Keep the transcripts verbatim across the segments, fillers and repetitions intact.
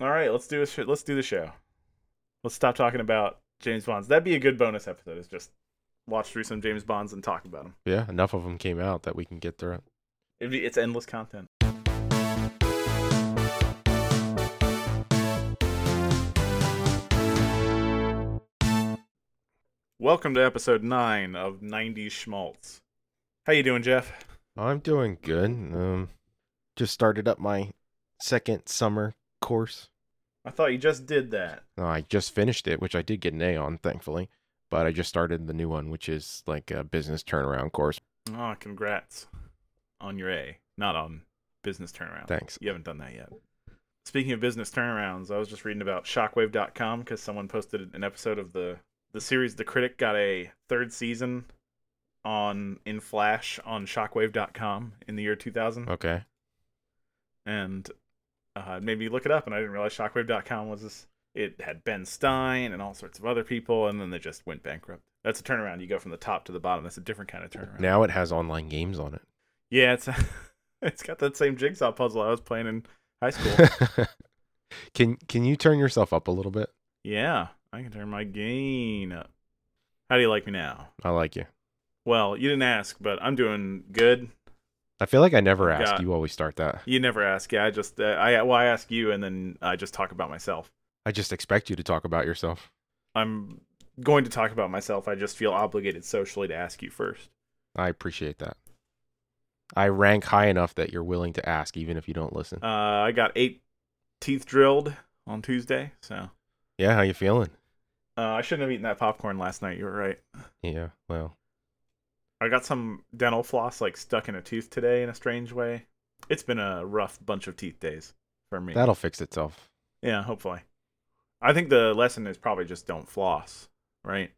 All right, let's do a sh- let's do the show. Let's stop talking about James Bonds. That'd be a good bonus episode, is just watch through some James Bonds and talk about them. Yeah, enough of them came out that we can get through it. It'd be, it's endless content. Welcome to episode nine of nineties Schmaltz. How you doing, Jeff? I'm doing good. Um, just started up my second summer course. I thought you just did that. No, I just finished it, which I did get an A on, thankfully. But I just started the new one, which is like a business turnaround course. Oh, congrats on your A, not on business turnaround. Thanks. You haven't done that yet. Speaking of business turnarounds, I was just reading about shockwave dot com because someone posted an episode of the The series The Critic got a third season on in Flash on shockwave dot com in the year two thousand. Okay. And uh, it made me look it up, and I didn't realize shockwave dot com was this. It had Ben Stein and all sorts of other people, and then they just went bankrupt. That's a turnaround. You go from the top to the bottom. That's a different kind of turnaround. Now it has online games on it. Yeah, it's it's got that same jigsaw puzzle I was playing in high school. Can Can you turn yourself up a little bit? Yeah. I can turn my gain up. How do you like me now? I like you. Well, you didn't ask, but I'm doing good. I feel like I never ask. God. You always start that. You never ask. Yeah, I just, uh, I, well, I ask you, and then I just talk about myself. I just expect you to talk about yourself. I'm going to talk about myself. I just feel obligated socially to ask you first. I appreciate that. I rank high enough that you're willing to ask, even if you don't listen. Uh, I got eight teeth drilled on Tuesday, so. Yeah, how you feeling? Uh, I shouldn't have eaten that popcorn last night. You were right. Yeah, well. I got some dental floss like stuck in a tooth today in a strange way. It's been a rough bunch of teeth days for me. That'll fix itself. Yeah, hopefully. I think the lesson is probably just don't floss, right?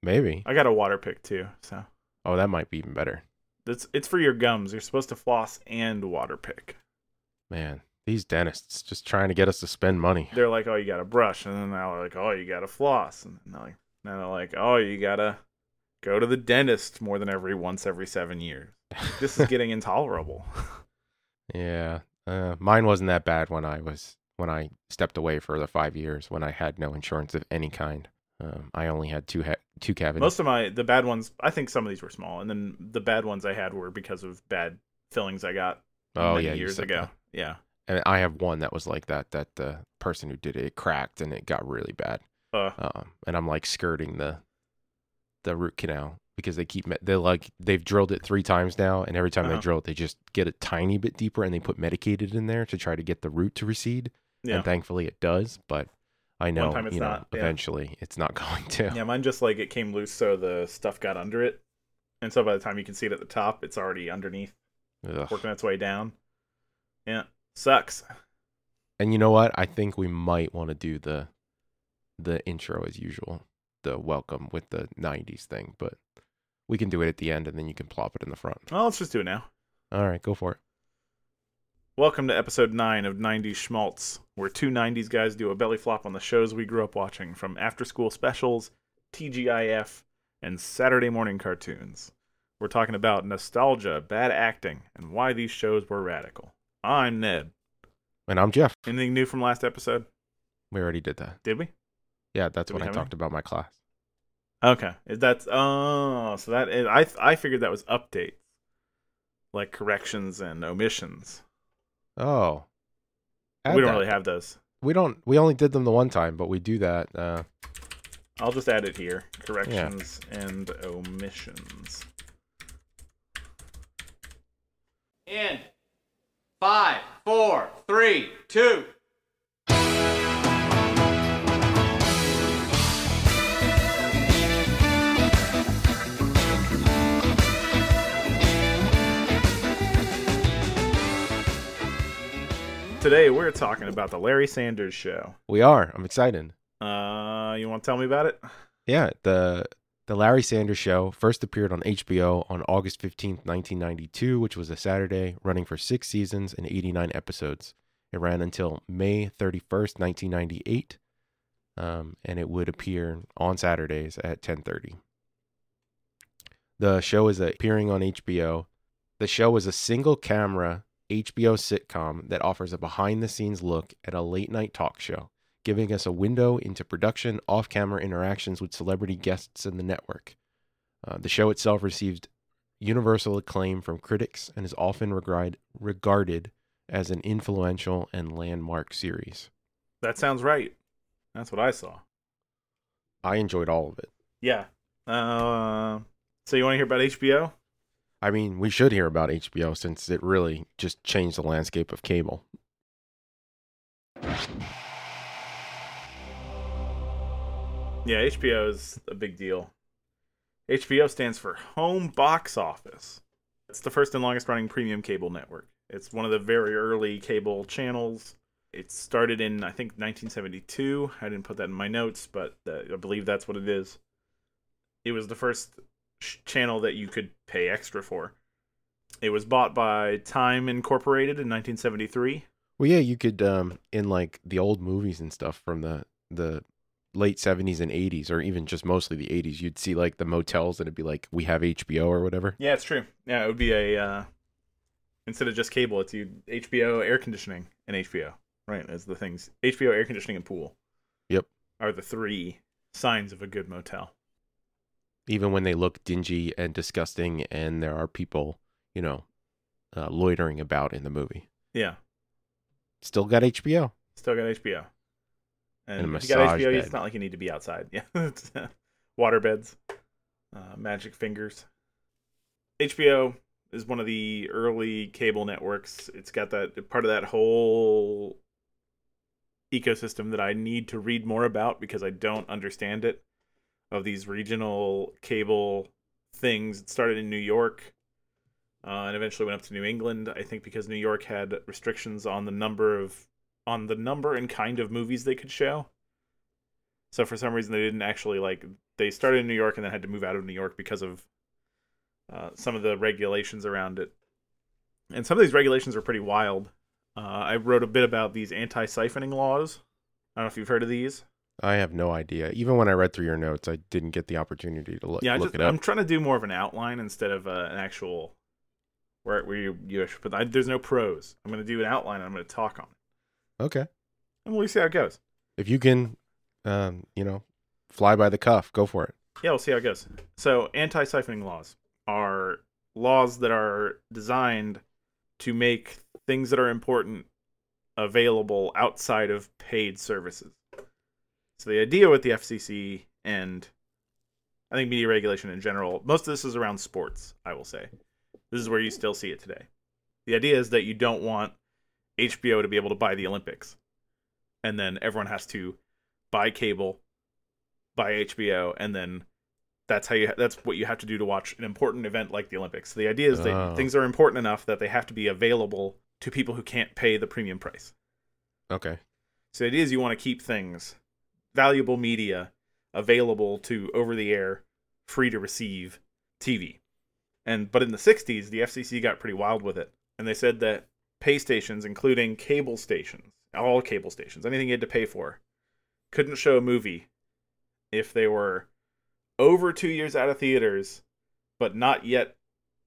Maybe. I got a water pick too, so. Oh, that might be even better. It's, it's for your gums. You're supposed to floss and water pick. Man. These dentists just trying to get us to spend money. They're like, oh, you got to brush. And then they're like, oh, you got to floss. And then they're like, now they're like, oh, you got to go to the dentist more than every once every seven years. This is getting intolerable. Yeah. Uh, mine wasn't that bad when I was when I stepped away for the five years when I had no insurance of any kind. Um, I only had two ha- two cavities. Most of my the bad ones, I think some of these were small. And then the bad ones I had were because of bad fillings I got oh, many yeah, years ago. That. Yeah. And I have one that was like that, that the person who did it, it cracked and it got really bad. Uh, um, and I'm like skirting the the root canal because they keep, they like, they've drilled it three times now. And every time uh-huh. they drill it, they just get a tiny bit deeper and they put medicated in there to try to get the root to recede. Yeah. And thankfully it does. But I know, you know not, yeah. eventually it's not going to. Yeah, mine just like it came loose so the stuff got under it. And so by the time you can see it at the top, it's already underneath, Ugh. working its way down. Yeah. Sucks. And you know what? I think we might want to do the the intro as usual, the welcome with the nineties thing, but we can do it at the end and then you can plop it in the front. Well, let's just do it now. All right, go for it. Welcome to episode nine of nineties Schmaltz, where two nineties guys do a belly flop on the shows we grew up watching, from after school specials, T G I F, and Saturday morning cartoons. We're talking about nostalgia, bad acting, and why these shows were radical. I'm Ned. And I'm Jeff. Anything new from last episode? We already did that. Did we? Yeah, that's when I talked about my class. Okay. Is that, oh, so that is, I I figured that was updates, like corrections and omissions. Oh. We don't really have those. We don't, we only did them the one time, but we do that. Uh... I'll just add it here. Corrections yeah. and omissions. And... Five, four, three, two. Today we're talking about the Larry Sanders Show. We are. I'm excited. Uh, you want to tell me about it? Yeah, the the Larry Sanders Show first appeared on H B O on August fifteenth, nineteen ninety-two, which was a Saturday, running for six seasons and eighty-nine episodes. It ran until May thirty-first, nineteen ninety-eight, um, and it would appear on Saturdays at ten thirty. The show is appearing on H B O. The show was a single-camera H B O sitcom that offers a behind-the-scenes look at a late-night talk show, giving us a window into production, off-camera interactions with celebrity guests in the network. Uh, the show itself received universal acclaim from critics and is often regard- regarded as an influential and landmark series. That sounds right. That's what I saw. I enjoyed all of it. Yeah. Uh, so you want to hear about H B O? I mean, we should hear about H B O since it really just changed the landscape of cable. Yeah, H B O is a big deal. H B O stands for Home Box Office. It's the first and longest running premium cable network. It's one of the very early cable channels. It started in, I think, nineteen seventy-two. I didn't put that in my notes, but uh, I believe that's what it is. It was the first sh- channel that you could pay extra for. It was bought by Time Incorporated in nineteen seventy-three. Well, yeah, you could, um, in like the old movies and stuff from the the... late seventies and eighties, or even just mostly the eighties, you'd see like the motels and it'd be like, we have H B O or whatever. Yeah, it's true. Yeah, it would be a uh instead of just cable, it's you H B O air conditioning and H B O, right? As the things, H B O air conditioning and pool. Yep, are the three signs of a good motel. Even when they look dingy and disgusting, and there are people, you know, uh, loitering about in the movie. Yeah, still got H B O. Still got H B O. And, and if you got H B O, bed. It's not like you need to be outside. Yeah, water beds, uh, magic fingers. H B O is one of the early cable networks. It's got that part of that whole ecosystem that I need to read more about because I don't understand it. Of these regional cable things, it started in New York, uh, and eventually went up to New England. I think because New York had restrictions on the number of. on the number and kind of movies they could show. So for some reason they didn't actually like, they started in New York and then had to move out of New York because of uh, some of the regulations around it. And some of these regulations are pretty wild. Uh, I wrote a bit about these anti-siphoning laws. I don't know if you've heard of these. I have no idea. Even when I read through your notes, I didn't get the opportunity to look, yeah, I look just, it up. I'm trying to do more of an outline instead of uh, an actual, where, where you, you should put, I, there's no prose. I'm going to do an outline and I'm going to talk on it. Okay. And we'll see how it goes. If you can, um, you know, fly by the cuff, go for it. Yeah, we'll see how it goes. So anti-siphoning laws are laws that are designed to make things that are important available outside of paid services. So the idea with the F C C and I think media regulation in general, most of this is around sports, I will say. This is where you still see it today. The idea is that you don't want H B O to be able to buy the Olympics. And then everyone has to buy cable, buy H B O, and then that's how you that's what you have to do to watch an important event like the Olympics. So the idea is oh. that things are important enough that they have to be available to people who can't pay the premium price. Okay. So the idea is you want to keep things, valuable media, available to over-the-air, free-to-receive T V. And but in the sixties, the F C C got pretty wild with it. And they said that pay stations, including cable stations, all cable stations, anything you had to pay for, couldn't show a movie if they were over two years out of theaters, but not yet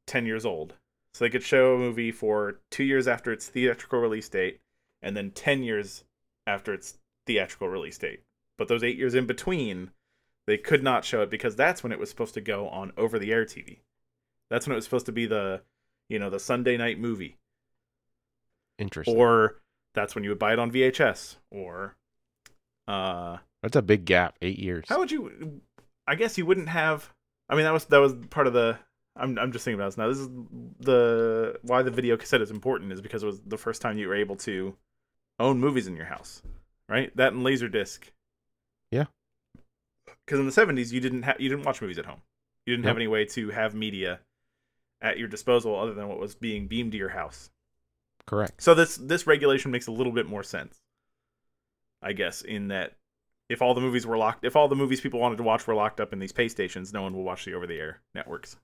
ten years old. So they could show a movie for two years after its theatrical release date, and then ten years after its theatrical release date. But those eight years in between, they could not show it because that's when it was supposed to go on over-the-air T V. That's when it was supposed to be the, you know, the Sunday night movie. Interesting. Or that's when you would buy it on V H S. Or uh, that's a big gap, eight years. How would you? I guess you wouldn't have. I mean, that was that was part of the. I'm I'm just thinking about this now. This is the why the video cassette is important is because it was the first time you were able to own movies in your house, right? That and Laserdisc. Yeah. Because in the seventies, you didn't have you didn't watch movies at home. You didn't yep. have any way to have media at your disposal other than what was being beamed to your house. Correct. So this this regulation makes a little bit more sense, I guess, in that if all the movies were locked, if all the movies people wanted to watch were locked up in these pay stations, no one will watch the over-the-air networks.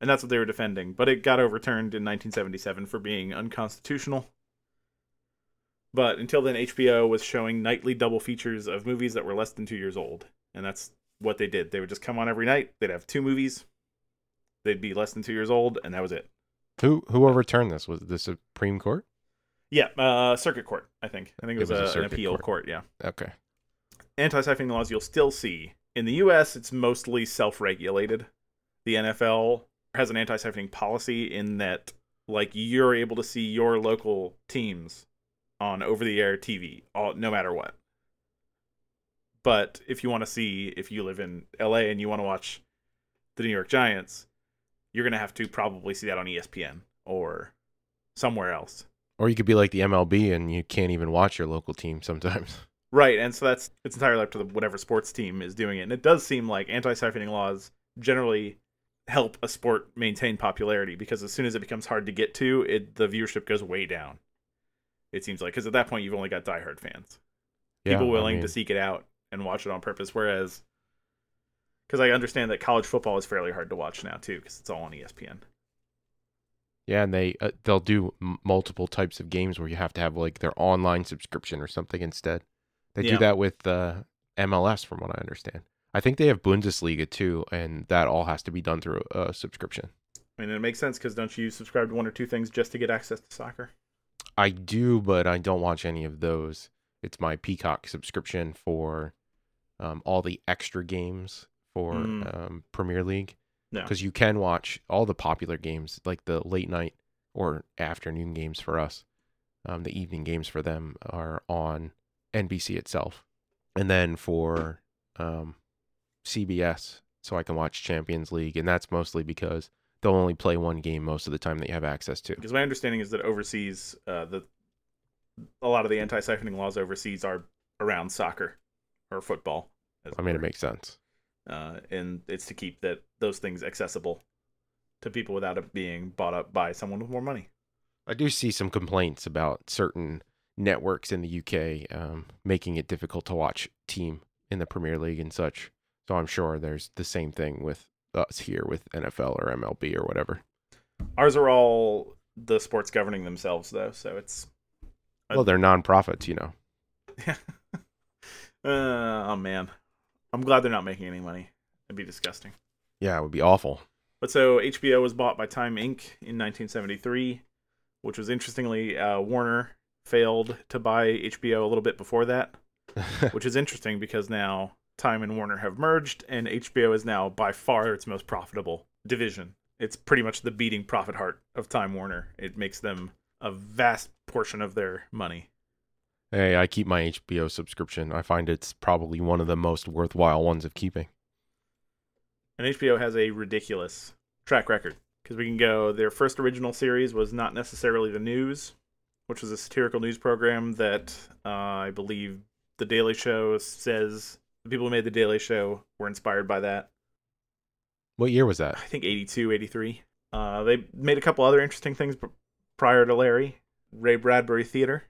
And that's what they were defending. But it got overturned in nineteen seventy-seven for being unconstitutional. But until then, H B O was showing nightly double features of movies that were less than two years old. And that's what they did. They would just come on every night. They'd have two movies. They'd be less than two years old. And that was it. Who who overturned this? Was it the Supreme Court? Yeah, uh, Circuit Court, I think. I think it was, it was a, an appeal court. court, yeah. Okay. Anti-siphoning laws you'll still see. In the U S, it's mostly self-regulated. The N F L has an anti-siphoning policy in that, like, you're able to see your local teams on over-the-air T V, all, no matter what. But if you want to see, if you live in L A and you want to watch the New York Giants, you're going to have to probably see that on E S P N or somewhere else. Or you could be like the M L B and you can't even watch your local team sometimes. Right, and so that's it's entirely up to the, whatever sports team is doing it. And it does seem like anti-siphoning laws generally help a sport maintain popularity, because as soon as it becomes hard to get to, it the viewership goes way down, it seems like. Because at that point, you've only got diehard fans. Yeah, people willing I mean... to seek it out and watch it on purpose, whereas... Because I understand that college football is fairly hard to watch now, too, because it's all on E S P N. Yeah, and they, uh, they'll do m- multiple types of games where you have to have, like, their online subscription or something instead. They yeah. do that with uh, M L S, from what I understand. I think they have Bundesliga, too, and that all has to be done through a, a subscription. I mean, it makes sense, because don't you subscribe to one or two things just to get access to soccer? I do, but I don't watch any of those. It's my Peacock subscription for um, all the extra games. Or mm. um, Premier League, because no. you can watch all the popular games, like the late night or afternoon games for us. Um, the evening games for them are on N B C itself. And then for um, C B S, so I can watch Champions League, and that's mostly because they'll only play one game most of the time that you have access to. Because my understanding is that overseas, uh, the a lot of the anti-siphoning laws overseas are around soccer or football. I mean, it makes sense. Uh, and it's to keep that those things accessible to people without it being bought up by someone with more money. I do see some complaints about certain networks in the U K um, making it difficult to watch team in the Premier League and such. So I'm sure there's the same thing with us here with N F L or M L B or whatever. Ours are all the sports governing themselves, though, so it's... A... Well, they're non-profits, you know. Yeah. uh, oh, man. I'm glad they're not making any money. It'd be disgusting. Yeah, it would be awful. But so H B O was bought by Time Incorporated in nineteen seventy-three, which was interestingly, uh, Warner failed to buy H B O a little bit before that, which is interesting because now Time and Warner have merged, and H B O is now by far its most profitable division. It's pretty much the beating profit heart of Time Warner. It makes them a vast portion of their money. Hey, I keep my H B O subscription. I find it's probably one of the most worthwhile ones of keeping. And H B O has a ridiculous track record. Because we can go, their first original series was Not Necessarily the News, which was a satirical news program that uh, I believe The Daily Show says, the people who made The Daily Show were inspired by that. What year was that? I think eighty-two, eighty-three. Uh, they made a couple other interesting things prior to Larry. Ray Bradbury Theater,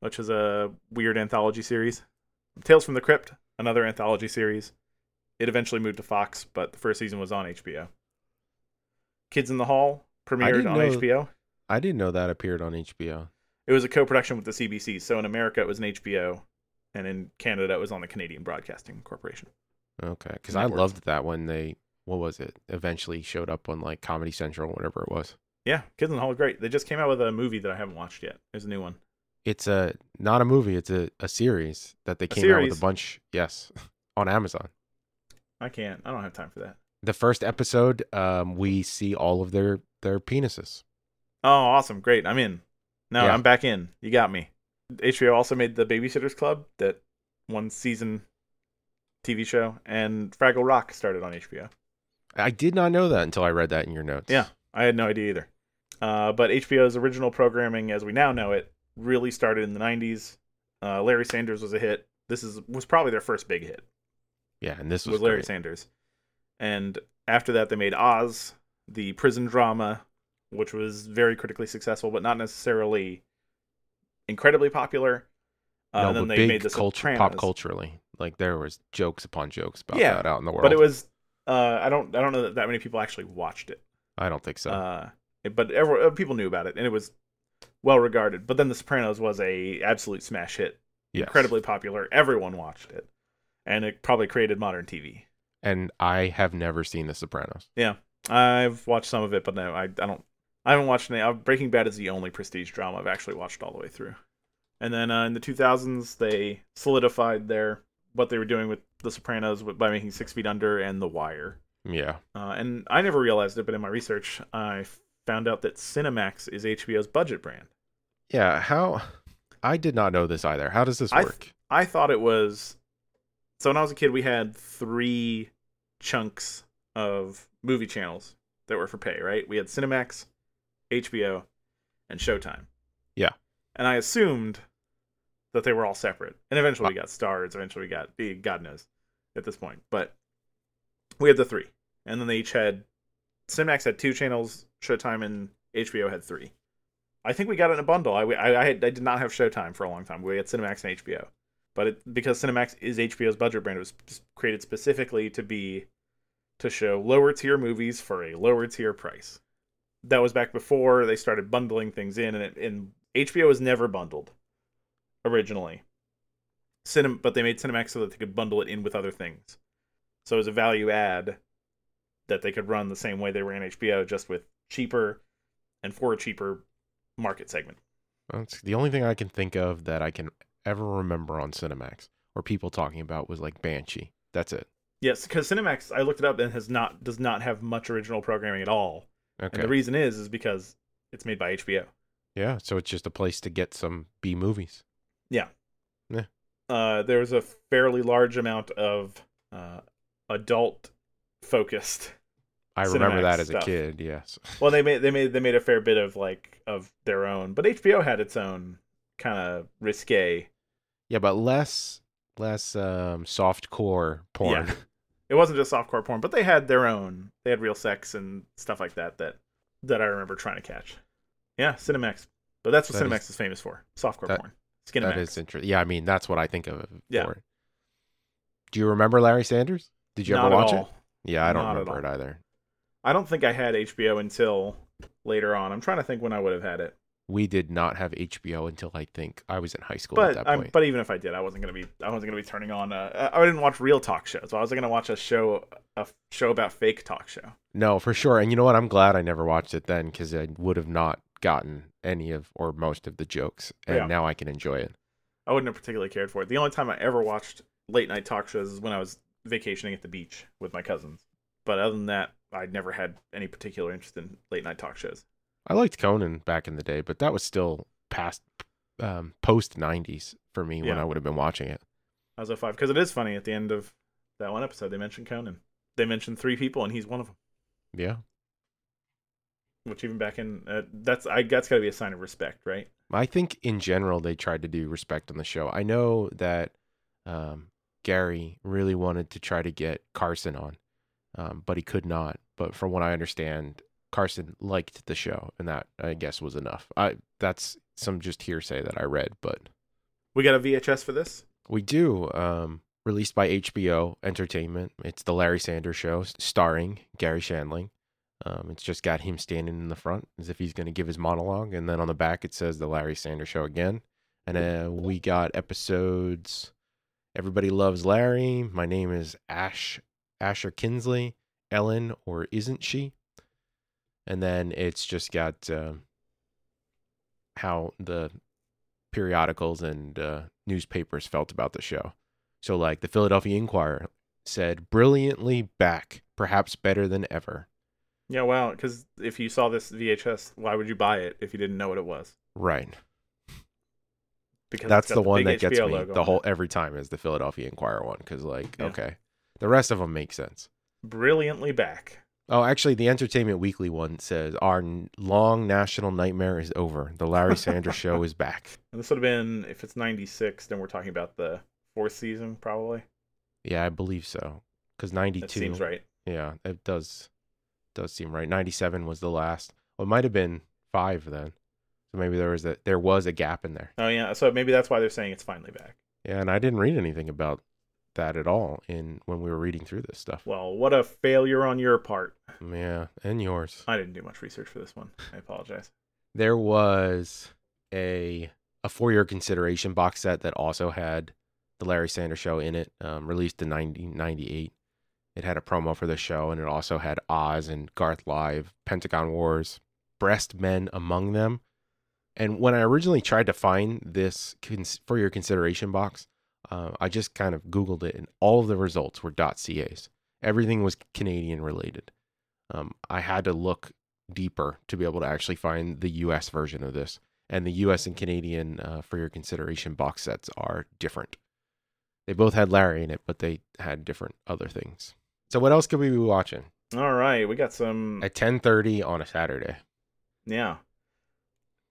which is a weird anthology series. Tales from the Crypt, another anthology series. It eventually moved to Fox, but the first season was on H B O. Kids in the Hall premiered on know, H B O. I didn't know that appeared on H B O. It was a co-production with the C B C, so in America it was an H B O, and in Canada it was on the Canadian Broadcasting Corporation. Okay, because I loved that when they, what was it, eventually showed up on like Comedy Central, whatever it was. Yeah, Kids in the Hall is great. They just came out with a movie that I haven't watched yet. There's a new one. It's a not a movie. It's a, a series that they came out with a bunch. Yes, on Amazon. I can't. I don't have time for that. The first episode, um, we see all of their their penises. Oh, awesome! Great, I'm in. No, yeah. I'm back in. You got me. H B O also made The Babysitter's Club, that one season T V show, and Fraggle Rock started on H B O. I did not know that until I read that in your notes. Yeah, I had no idea either. Uh, but H B O's original programming, as we now know it, really started in the nineties. Uh, Larry Sanders was a hit. This is was probably their first big hit. Yeah, and this was, was Larry great. Sanders. And after that, they made Oz, the prison drama, which was very critically successful, but not necessarily incredibly popular. Uh, no, and then they big made the culture, pop culturally, like there was jokes upon jokes about yeah, that out in the world. But it was uh, I don't I don't know that that many people actually watched it. I don't think so. Uh, but everyone, people knew about it, and it was well regarded. But then The Sopranos was a absolute smash hit. Yes. Incredibly popular. Everyone watched it. And it probably created modern T V. And I have never seen The Sopranos. Yeah. I've watched some of it, but no, I, I don't. I haven't watched any. Breaking Bad is the only prestige drama I've actually watched all the way through. And then uh, in the two thousands, they solidified their what they were doing with The Sopranos by making Six Feet Under and The Wire. Yeah. Uh, and I never realized it, but in my research, I found out that Cinemax is H B O's budget brand. Yeah. How? I did not know this either. How does this work? I, th- I thought it was. So when I was a kid, we had three chunks of movie channels that were for pay, right? We had Cinemax, H B O, and Showtime. Yeah. And I assumed that they were all separate. And eventually we got Starz. Eventually we got, God knows, at this point. But we had the three. And then they each had, Cinemax had two channels, Showtime and H B O had three. I think we got it in a bundle. I, I, I, had, I did not have Showtime for a long time. We had Cinemax and H B O. But it, because Cinemax is H B O's budget brand, it was created specifically to be, to show lower tier movies for a lower tier price. That was back before they started bundling things in, and, it, and H B O was never bundled originally. Cinem- but they made Cinemax so that they could bundle it in with other things. So it was a value add that they could run the same way they ran H B O, just with cheaper and for a cheaper market segment. That's the only thing I can think of that I can ever remember on Cinemax or people talking about was like Banshee. That's it. Yes, because Cinemax, I looked it up, and has not does not have much original programming at all. Okay. And the reason is is because it's made by H B O. Yeah, so it's just a place to get some B movies. Yeah. Yeah. Uh, there was a fairly large amount of uh, adult focused. I Cinemax remember that as stuff. A kid. Yes. Well, they made they made they made a fair bit of like of their own, but H B O had its own kind of risque. Yeah, but less less um, softcore porn. Yeah. It wasn't just softcore porn, but they had their own. They had real sex and stuff like that that, that I remember trying to catch. Yeah, Cinemax. But that's what that Cinemax is, is famous for. Softcore that, porn. Skinemax. That is interesting. Yeah, I mean, that's what I think of it yeah. for. Do you remember Larry Sanders? Did you Not ever watch it? Yeah, I don't Not remember it either. I don't think I had H B O until later on. I'm trying to think when I would have had it. We did not have H B O until I think I was in high school but, at that point. I, but even if I did, I wasn't gonna be. I wasn't gonna be turning on. A, I didn't watch real talk shows. So I wasn't gonna watch a show, a show about fake talk show. No, for sure. And you know what? I'm glad I never watched it then, because I would have not gotten any of or most of the jokes, and yeah. now I can enjoy it. I wouldn't have particularly cared for it. The only time I ever watched late night talk shows is when I was vacationing at the beach with my cousins. But other than that, I never had any particular interest in late night talk shows. I liked Conan back in the day, but that was still past um, post nineties for me yeah. when I would have been watching it. I was at five, because it is funny at the end of that one episode they mentioned Conan. They mentioned three people, and he's one of them. Yeah. Which even back in uh, that's I that's got to be a sign of respect, right? I think in general they tried to do respect on the show. I know that um, Gary really wanted to try to get Carson on, um, but he could not. But from what I understand, Carson liked the show, and that I guess was enough. I that's some just hearsay that I read, but we got a V H S for this. We do. Um, released by H B O Entertainment. It's the Larry Sanders Show, starring Gary Shandling. Um, it's just got him standing in the front as if he's going to give his monologue, and then on the back it says the Larry Sanders Show again. And uh, we got episodes. Everybody Loves Larry. My Name is Ash Asher Kinsley. Ellen, or Isn't She? And then it's just got uh, how the periodicals and uh, newspapers felt about the show. So like the Philadelphia Inquirer said, brilliantly back, perhaps better than ever. Yeah, wow, because if you saw this V H S, why would you buy it if you didn't know what it was? Right. Because that's the, the one that H B O gets me the whole every time is the Philadelphia Inquirer one, because like, yeah. okay, the rest of them make sense. Brilliantly back. Oh, actually, the Entertainment Weekly one says, our long national nightmare is over. The Larry Sanders Show is back. And this would have been, if it's ninety-six, then we're talking about the fourth season, probably? Yeah, I believe so. Because ninety-two... That seems right. Yeah, it does does seem right. ninety-seven was the last. Well, it might have been five then. So maybe there was a, there was a gap in there. Oh, yeah. So maybe that's why they're saying it's finally back. Yeah, and I didn't read anything about that at all in when we were reading through this stuff. Well, what a failure on your part. Yeah, and yours. I didn't do much research for this one. I apologize. There was a a four-year consideration box set that also had the Larry Sanders Show in it, um, released in nineteen ninety-eight. It had a promo for the show, and it also had Oz and Garth Live, Pentagon Wars, Breast Men among them. And when I originally tried to find this cons- for your consideration box, uh, I just kind of Googled it, and all of the results were .cas. Everything was Canadian related. Um, I had to look deeper to be able to actually find the U S version of this. And the U S and Canadian uh, for your consideration box sets are different. They both had Larry in it, but they had different other things. So what else could we be watching? All right, we got some... At ten thirty on a Saturday. Yeah.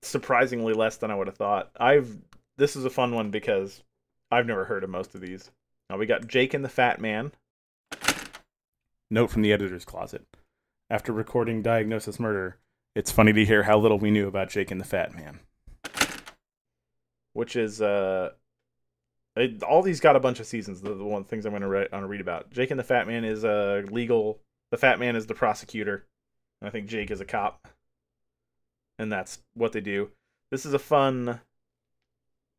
Surprisingly less than I would have thought. I've This is a fun one because I've never heard of most of these. Now we got Jake and the Fat Man. Note from the editor's closet. After recording Diagnosis Murder, it's funny to hear how little we knew about Jake and the Fat Man. Which is... uh. It, all these got a bunch of seasons. The, the one things I'm going to re- read about. Jake and the Fat Man is a uh, legal. The Fat Man is the prosecutor. And I think Jake is a cop. And that's what they do. This is a fun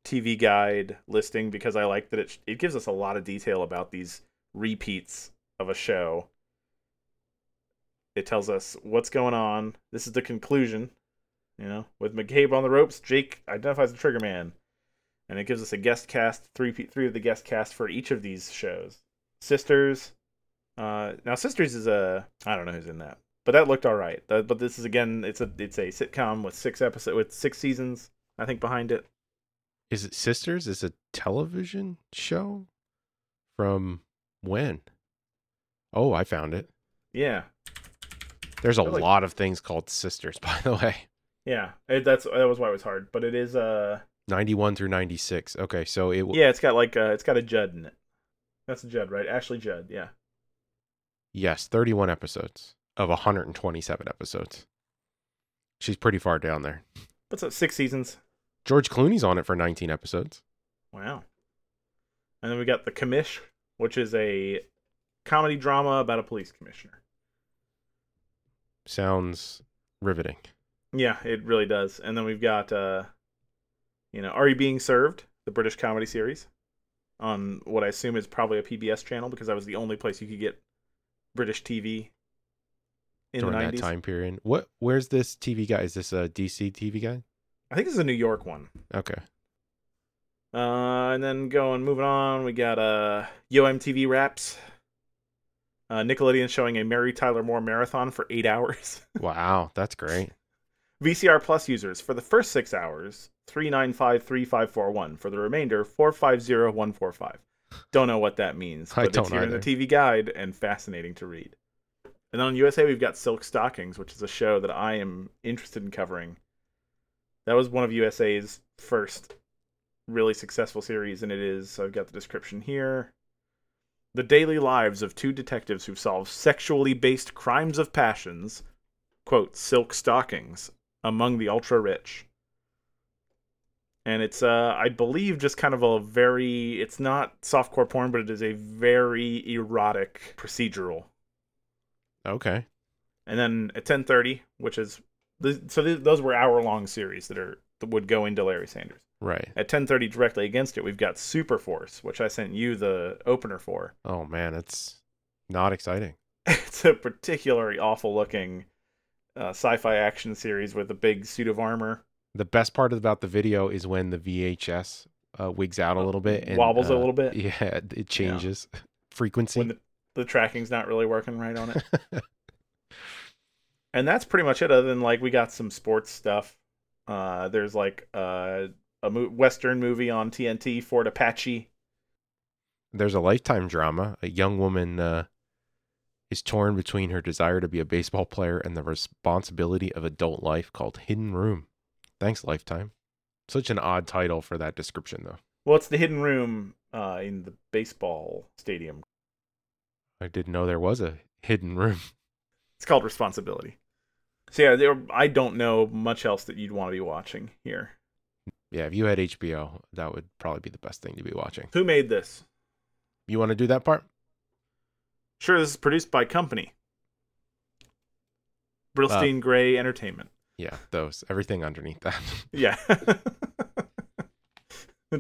T V guide listing because I like that it it gives us a lot of detail about these repeats of a show. It tells us what's going on. This is the conclusion. You know, with McCabe on the ropes, Jake identifies the trigger man. And it gives us a guest cast, three three of the guest cast for each of these shows. Sisters. Uh, now, Sisters is a... I don't know who's in that. But that looked all right. Uh, but this is, again, it's a it's a sitcom with six episodes, with six seasons, I think, behind it. Is it Sisters? Is it a television show? From when? Oh, I found it. Yeah. There's a like... lot of things called Sisters, by the way. Yeah, it, that's that was why it was hard. But it is a... Uh... ninety-one through ninety-six. Okay, so it w- yeah, it's got like uh it's got a Judd in it. That's a Judd, right? Ashley Judd, yeah. Yes, thirty-one episodes of one hundred twenty-seven episodes. She's pretty far down there. What's up? Six seasons. George Clooney's on it for nineteen episodes. Wow. And then we got The Commish, which is a comedy drama about a police commissioner. Sounds riveting. Yeah, it really does. And then we've got uh You know, Are You Being Served? The British comedy series on what I assume is probably a P B S channel because that was the only place you could get British T V in During the nineties. That time period. What? Where's this T V guy? Is this a D C T V guy? I think this is a New York one. Okay. Uh, and then going, moving on, we got uh, Yo M T V Raps. Uh, Nickelodeon showing a Mary Tyler Moore marathon for eight hours. Wow, that's great. V C R Plus users for the first six hours. three nine five three five four one for the remainder four five zero one four five. Don't know what that means, but I don't it's here either. In the T V guide and fascinating to read. And then on U S A we've got Silk Stockings, which is a show that I am interested in covering. That was one of U S A's first really successful series, and it is, I've got the description here. The daily lives of two detectives who solve sexually based crimes of passions, quote, silk stockings, among the ultra rich. And it's, uh, I believe, just kind of a very, it's not softcore porn, but it is a very erotic procedural. Okay. And then at ten thirty, which is, so those were hour-long series that are that would go into Larry Sanders. Right. At ten thirty, directly against it, we've got Super Force, which I sent you the opener for. Oh, man, it's not exciting. It's a particularly awful-looking uh, sci-fi action series with a big suit of armor. The best part about the video is when the V H S uh, wigs out a little bit. And, Wobbles uh, a little bit? Yeah, it changes. Yeah. Frequency. When the, the tracking's not really working right on it. And that's pretty much it, other than, like, we got some sports stuff. Uh, there's, like, uh, a mo- Western movie on T N T, Fort Apache. There's a Lifetime drama. A young woman uh, is torn between her desire to be a baseball player and the responsibility of adult life called Hidden Room. Thanks, Lifetime. Such an odd title for that description, though. Well, it's the hidden room uh, in the baseball stadium. I didn't know there was a hidden room. It's called Responsibility. So, yeah, there, I don't know much else that you'd want to be watching here. Yeah, if you had H B O, that would probably be the best thing to be watching. Who made this? You want to do that part? Sure, this is produced by Company. Brillstein uh, Gray Entertainment. Yeah, those. Everything underneath that. Yeah.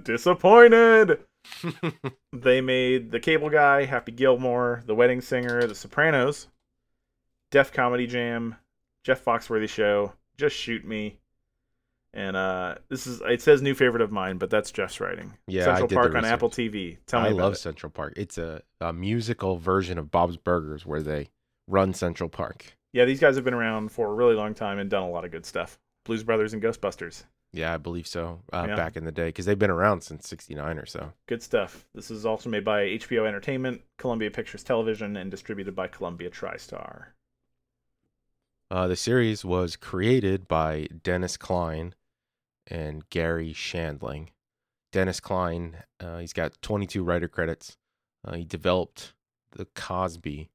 Disappointed. They made The Cable Guy, Happy Gilmore, The Wedding Singer, The Sopranos, Def Comedy Jam, Jeff Foxworthy Show, Just Shoot Me, and uh, this is it says new favorite of mine, but that's Jeff's writing. Yeah, Central I did Park on Apple T V. Tell me I about love it. Central Park. It's a, a musical version of Bob's Burgers where they run Central Park. Yeah, these guys have been around for a really long time and done a lot of good stuff. Blues Brothers and Ghostbusters. Yeah, I believe so. Uh, yeah. Back in the day, because they've been around since sixty-nine or so. Good stuff. This is also made by H B O Entertainment, Columbia Pictures Television, and distributed by Columbia TriStar. Uh, the series was created by Dennis Klein and Gary Shandling. Dennis Klein, uh, he's got twenty-two writer credits. Uh, he developed the Cosby.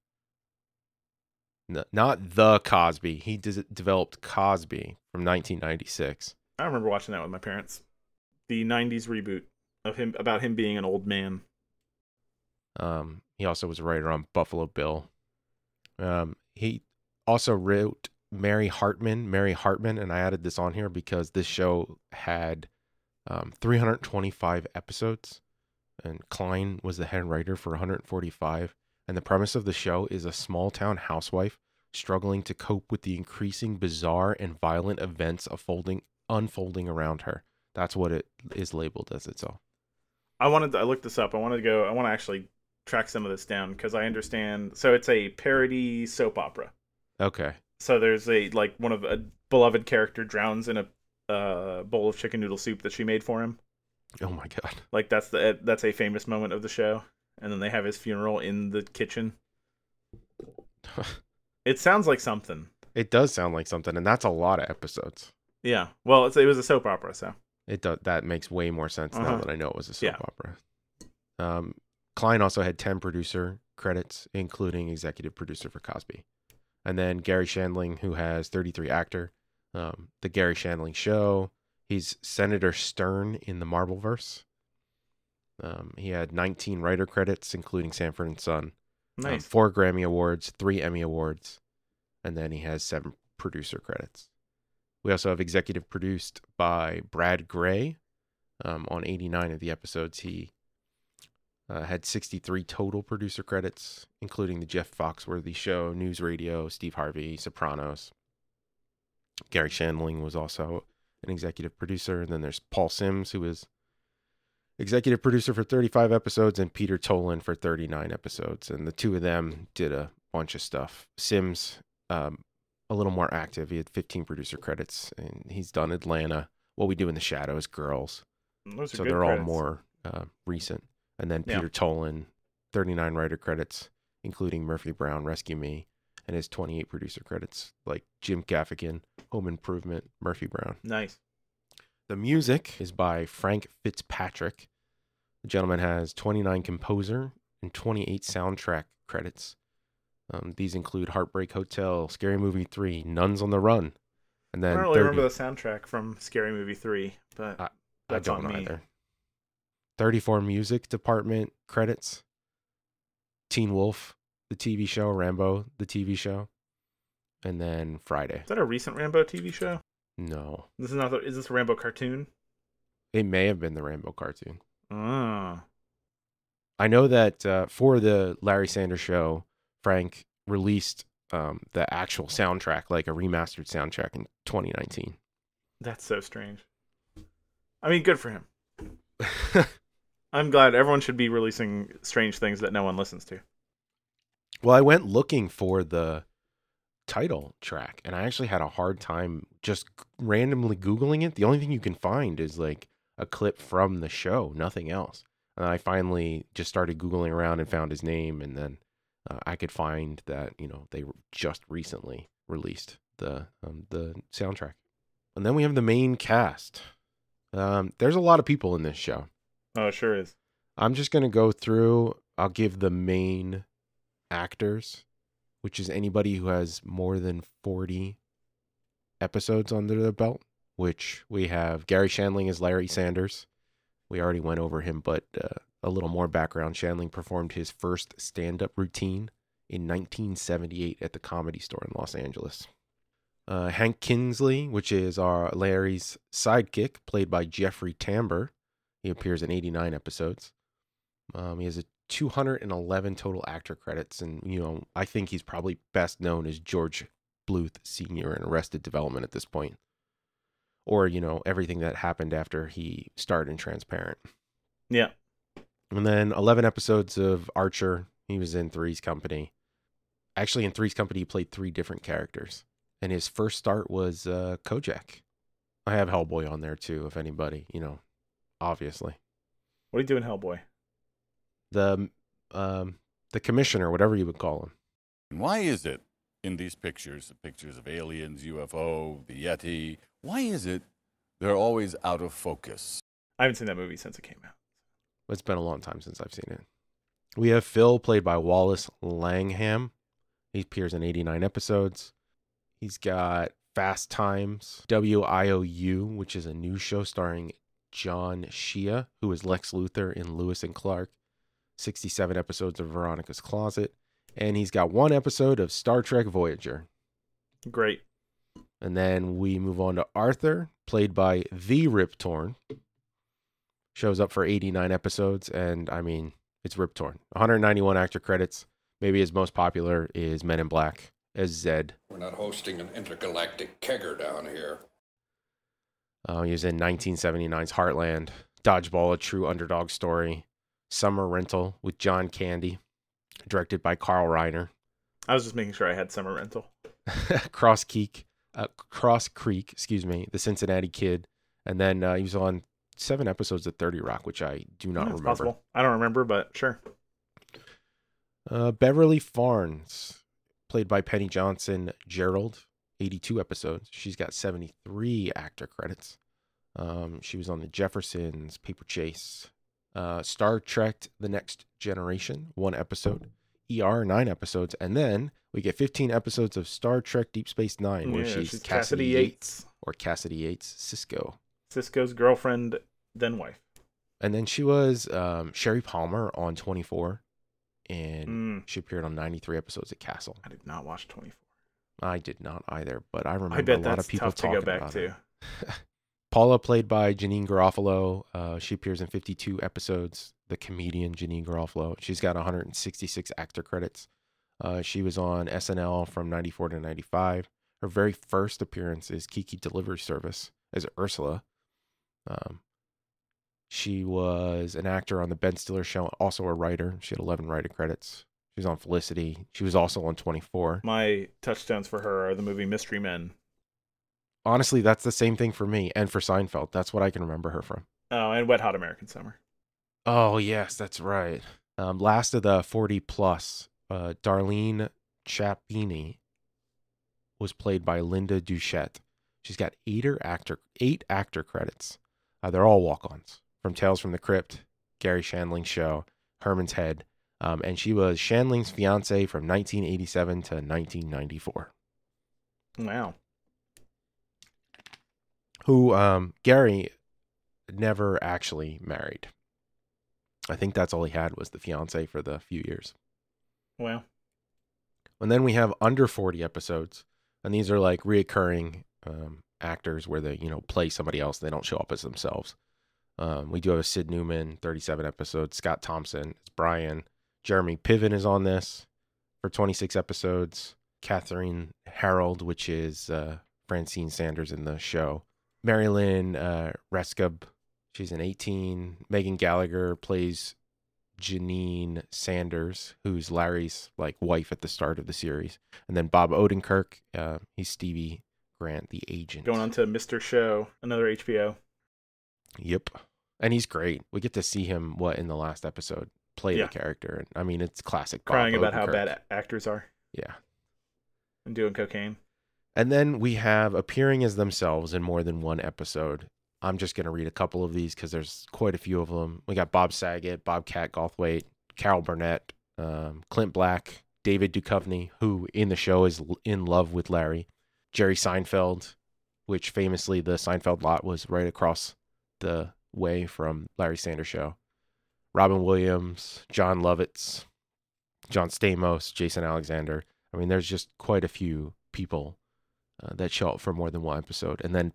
No, not the Cosby. He de- developed Cosby from nineteen ninety-six. I remember watching that with my parents. The nineties reboot of him about him being an old man. Um, he also was a writer on Buffalo Bill. Um, he also wrote Mary Hartman, Mary Hartman, and I added this on here because this show had um, three hundred twenty-five episodes, and Klein was the head writer for one hundred forty-five. And the premise of the show is a small-town housewife struggling to cope with the increasing bizarre and violent events unfolding unfolding around her. That's what it is labeled as itself. I wanted to, I looked this up. I wanted to go I want to actually track some of this down because I understand so it's a parody soap opera. Okay. So there's a like one of a beloved character drowns in a uh, bowl of chicken noodle soup that she made for him. Oh my god. Like that's the that's a famous moment of the show, and then they have his funeral in the kitchen. It sounds like something. It does sound like something, and that's a lot of episodes. Yeah, well, it's, it was a soap opera, so it does, that makes way more sense uh-huh. now that I know it was a soap yeah. opera. Um, Klein also had ten producer credits, including executive producer for Cosby, and then Gary Shandling, who has thirty-three actor. Um, the Gary Shandling Show. He's Senator Stern in the Marvelverse. Um, he had nineteen writer credits, including Sanford and Son. Nice. Um, four Grammy Awards, three Emmy Awards, and then he has seven producer credits. We also have executive produced by Brad Gray um, on eighty-nine of the episodes. He uh, had sixty-three total producer credits, including the Jeff Foxworthy Show, News Radio, Steve Harvey, Sopranos. Gary Shandling was also an executive producer. And then there's Paul Sims, who was executive producer for thirty-five episodes, and Peter Tolan for thirty-nine episodes. And the two of them did a bunch of stuff. Sims... Um, a little more active. He had fifteen producer credits, and he's done Atlanta, What We Do in the Shadows, Girls. Those are so they're credits. All more uh, recent. And then Peter yeah. Tolan, thirty-nine writer credits, including Murphy Brown, Rescue Me, and his twenty-eight producer credits, like Jim Gaffigan, Home Improvement, Murphy Brown. Nice. The music is by Frank Fitzpatrick. The gentleman has twenty-nine composer and twenty-eight soundtrack credits. Um, these include Heartbreak Hotel, Scary Movie three, Nuns on the Run, and then I don't really thirty... remember the soundtrack from Scary Movie three, but I, that's I don't on know me. Either. thirty-four music department credits. Teen Wolf, the T V show, Rambo, the T V show, and then Friday. Is that a recent Rambo T V show? No. This is not. The, is this a Rambo cartoon? It may have been the Rambo cartoon. Ah. I know that uh, for the Larry Sanders Show, Frank released um, the actual soundtrack, like a remastered soundtrack, in twenty nineteen. That's so strange. I mean, good for him. I'm glad. Everyone should be releasing strange things that no one listens to. Well, I went looking for the title track, and I actually had a hard time just randomly Googling it. The only thing you can find is like a clip from the show, nothing else. And I finally just started Googling around and found his name, and then Uh, I could find that, you know, they just recently released the um, the soundtrack. And then we have the main cast. Um, there's a lot of people in this show. Oh, it sure is. I'm just going to go through. I'll give the main actors, which is anybody who has more than forty episodes under their belt, which we have Gary Shandling as Larry Sanders. We already went over him, but... Uh, A little more background. Shandling performed his first stand-up routine in nineteen seventy-eight at the Comedy Store in Los Angeles. Uh, Hank Kingsley, which is our Larry's sidekick, played by Jeffrey Tambor. He appears in eighty-nine episodes. Um, he has a two hundred eleven total actor credits, and you know, I think he's probably best known as George Bluth Senior in Arrested Development at this point, or you know, everything that happened after he starred in Transparent. Yeah. And then eleven episodes of Archer. He was in Three's Company. Actually, in Three's Company, he played three different characters, and his first start was uh, Kojak. I have Hellboy on there too, if anybody, you know, obviously. What do you do in Hellboy? The um, the commissioner, whatever you would call him. Why is it in these pictures, the pictures of aliens, U F O, the Yeti, why is it they're always out of focus? I haven't seen that movie since it came out. It's been a long time since I've seen it. We have Phil, played by Wallace Langham. He appears in eighty-nine episodes. He's got Fast Times, W I O U, which is a new show starring John Shea, who is Lex Luthor in Lewis and Clark. sixty-seven episodes of Veronica's Closet. And he's got one episode of Star Trek Voyager. Great. And then we move on to Arthur, played by the Rip Torn. Shows up for eighty-nine episodes, and I mean, it's Rip Torn. one hundred ninety-one actor credits. Maybe his most popular is Men in Black as Zed. We're not hosting an intergalactic kegger down here. Uh, he was in nineteen seventy-nine's Heartland, Dodgeball, A True Underdog Story, Summer Rental with John Candy, directed by Carl Reiner. I was just making sure I had Summer Rental. Cross Creek, uh, Cross Creek, excuse me, The Cincinnati Kid, and then uh, he was on seven episodes of thirty Rock, which I do not yeah, remember. Possible. I don't remember, but sure. Uh, Beverly Farnes, played by Penny Johnson Gerald, eighty-two episodes. She's got seventy-three actor credits. Um, she was on The Jeffersons, Paper Chase, uh, Star Trek The Next Generation, one episode, E R, nine episodes, and then we get fifteen episodes of Star Trek Deep Space Nine, where yeah, she's, she's Cassidy, Cassidy Yates. Yates, or Cassidy Yates, Sisko. Sisko's girlfriend, then wife. And then she was um, Sherry Palmer on twenty-four, and mm. she appeared on ninety-three episodes of Castle. I did not watch twenty-four. I did not either, but I remember I bet a lot of people talking about it. That's tough to go back to. Paula, played by Janine Garofalo. Uh, she appears in fifty-two episodes. The comedian Janine Garofalo. She's got one hundred sixty-six actor credits. Uh, she was on S N L from ninety-four to ninety-five. Her very first appearance is Kiki Delivery Service as Ursula. Um, she was an actor on the Ben Stiller Show, also a writer. She had eleven writer credits. She was on Felicity. She was also on twenty-four. My touchdowns for her are the movie Mystery Men. Honestly, that's the same thing for me and for Seinfeld. That's what I can remember her from. Oh, and Wet Hot American Summer. Oh, yes, that's right. Um, last of the forty plus, uh, Darlene Chapini was played by Linda Duchette. She's got eight actor, eight actor credits. Uh, they're all walk-ons from Tales from the Crypt, Gary Shandling Show, Herman's Head, um, and she was Shandling's fiance from nineteen eighty-seven to nineteen ninety-four. Wow. Who um, Gary never actually married. I think that's all he had was the fiance for the few years. Wow. And then we have under forty episodes, and these are like reoccurring um, actors where they you know play somebody else. They don't show up as themselves. Um, we do have a Sid Newman, thirty-seven episodes. Scott Thompson, it's Brian. Jeremy Piven is on this for twenty-six episodes. Catherine Harold, which is uh, Francine Sanders in the show. Marilyn uh, Reskub, she's in eighteen. Megan Gallagher plays Janine Sanders, who's Larry's like wife at the start of the series. And then Bob Odenkirk, uh, he's Stevie Grant, the agent. Going on to Mister Show, another H B O. Yep. And he's great. We get to see him, what, in the last episode, play yeah. the character. And I mean, it's classic Bob Crying Odenkirk. About how bad actors are. Yeah. And doing cocaine. And then we have appearing as themselves in more than one episode. I'm just going to read a couple of these because there's quite a few of them. We got Bob Saget, Bobcat Goldthwait, Carol Burnett, um, Clint Black, David Duchovny, who in the show is in love with Larry, Jerry Seinfeld, which famously the Seinfeld lot was right across the way from Larry Sanders Show, Robin Williams, John Lovitz, John Stamos, Jason Alexander. I mean, there's just quite a few people Uh, that show up for more than one episode. And then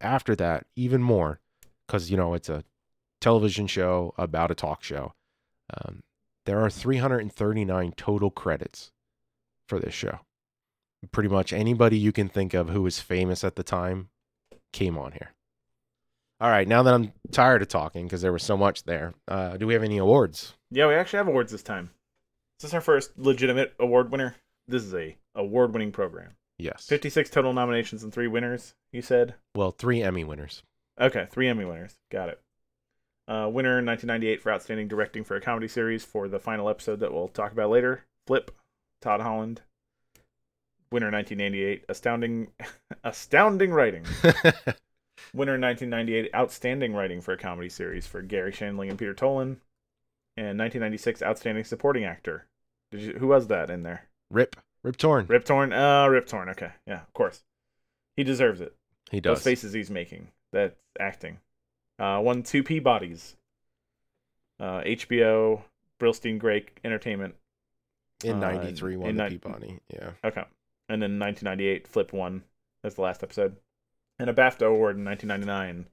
after that, even more, because, you know, it's a television show about a talk show. Um, there are three hundred thirty-nine total credits for this show. Pretty much anybody you can think of who was famous at the time came on here. All right, now that I'm tired of talking because there was so much there, uh, do we have any awards? Yeah, we actually have awards this time. Is this our first legitimate award winner? This is a award-winning program. Yes. fifty-six total nominations and three winners, you said? Well, three Emmy winners. Okay, three Emmy winners. Got it. Uh, winner in nineteen ninety-eight for Outstanding Directing for a Comedy Series for the final episode that we'll talk about later. Flip, Todd Holland. Winner nineteen eighty-eight, Astounding astounding Writing. Winner nineteen ninety-eight, Outstanding Writing for a Comedy Series for Gary Shandling and Peter Tolan. And nineteen ninety-six, Outstanding Supporting Actor. Did you, who was that in there? Rip. Rip Torn. Rip Torn. Uh, Rip Torn. Okay. Yeah, of course. He deserves it. He does. Those faces he's making. That's acting. Uh, won two Peabodys. Uh, H B O, Brillstein Gray Entertainment. In ninety-three, uh, won in the ni- Peabody. Yeah. Okay. And then nineteen ninety-eight, Flip won. That's the last episode. And a BAFTA award in nineteen ninety-nine,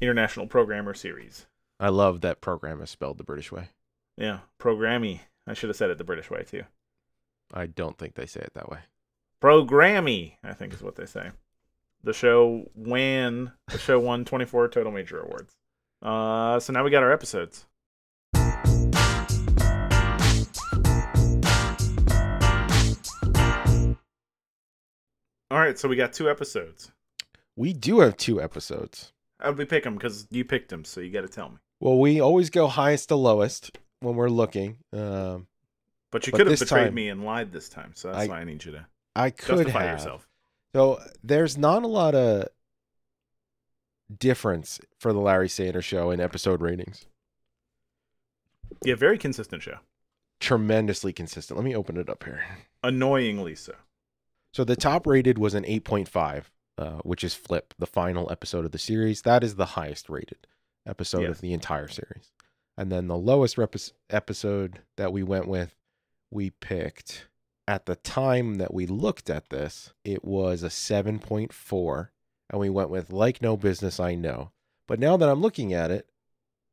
International Programmer Series. I love that program is spelled the British way. Yeah, programmy. I should have said it the British way, too. I don't think they say it that way. Programmy, I think is what they say. The show won, the show won twenty-four total major awards. Uh, so now we got our episodes. All right, so we got two episodes. We do have two episodes. How'd we pick them? Because you picked them, so you got to tell me. Well, we always go highest to lowest when we're looking. Um, but you but could have betrayed time, me and lied this time, so that's I, why I need you to I could justify have. yourself. So there's not a lot of difference for the Larry Sanders Show in episode ratings. Yeah, very consistent show. Tremendously consistent. Let me open it up here. Annoyingly so. So the top rated was an eight point five, uh, which is Flip, the final episode of the series. That is the highest rated episode yes. of the entire series. And then the lowest rep- episode that we went with, we picked at the time that we looked at this, it was a seven point four. And we went with Like No Business I Know. But now that I'm looking at it,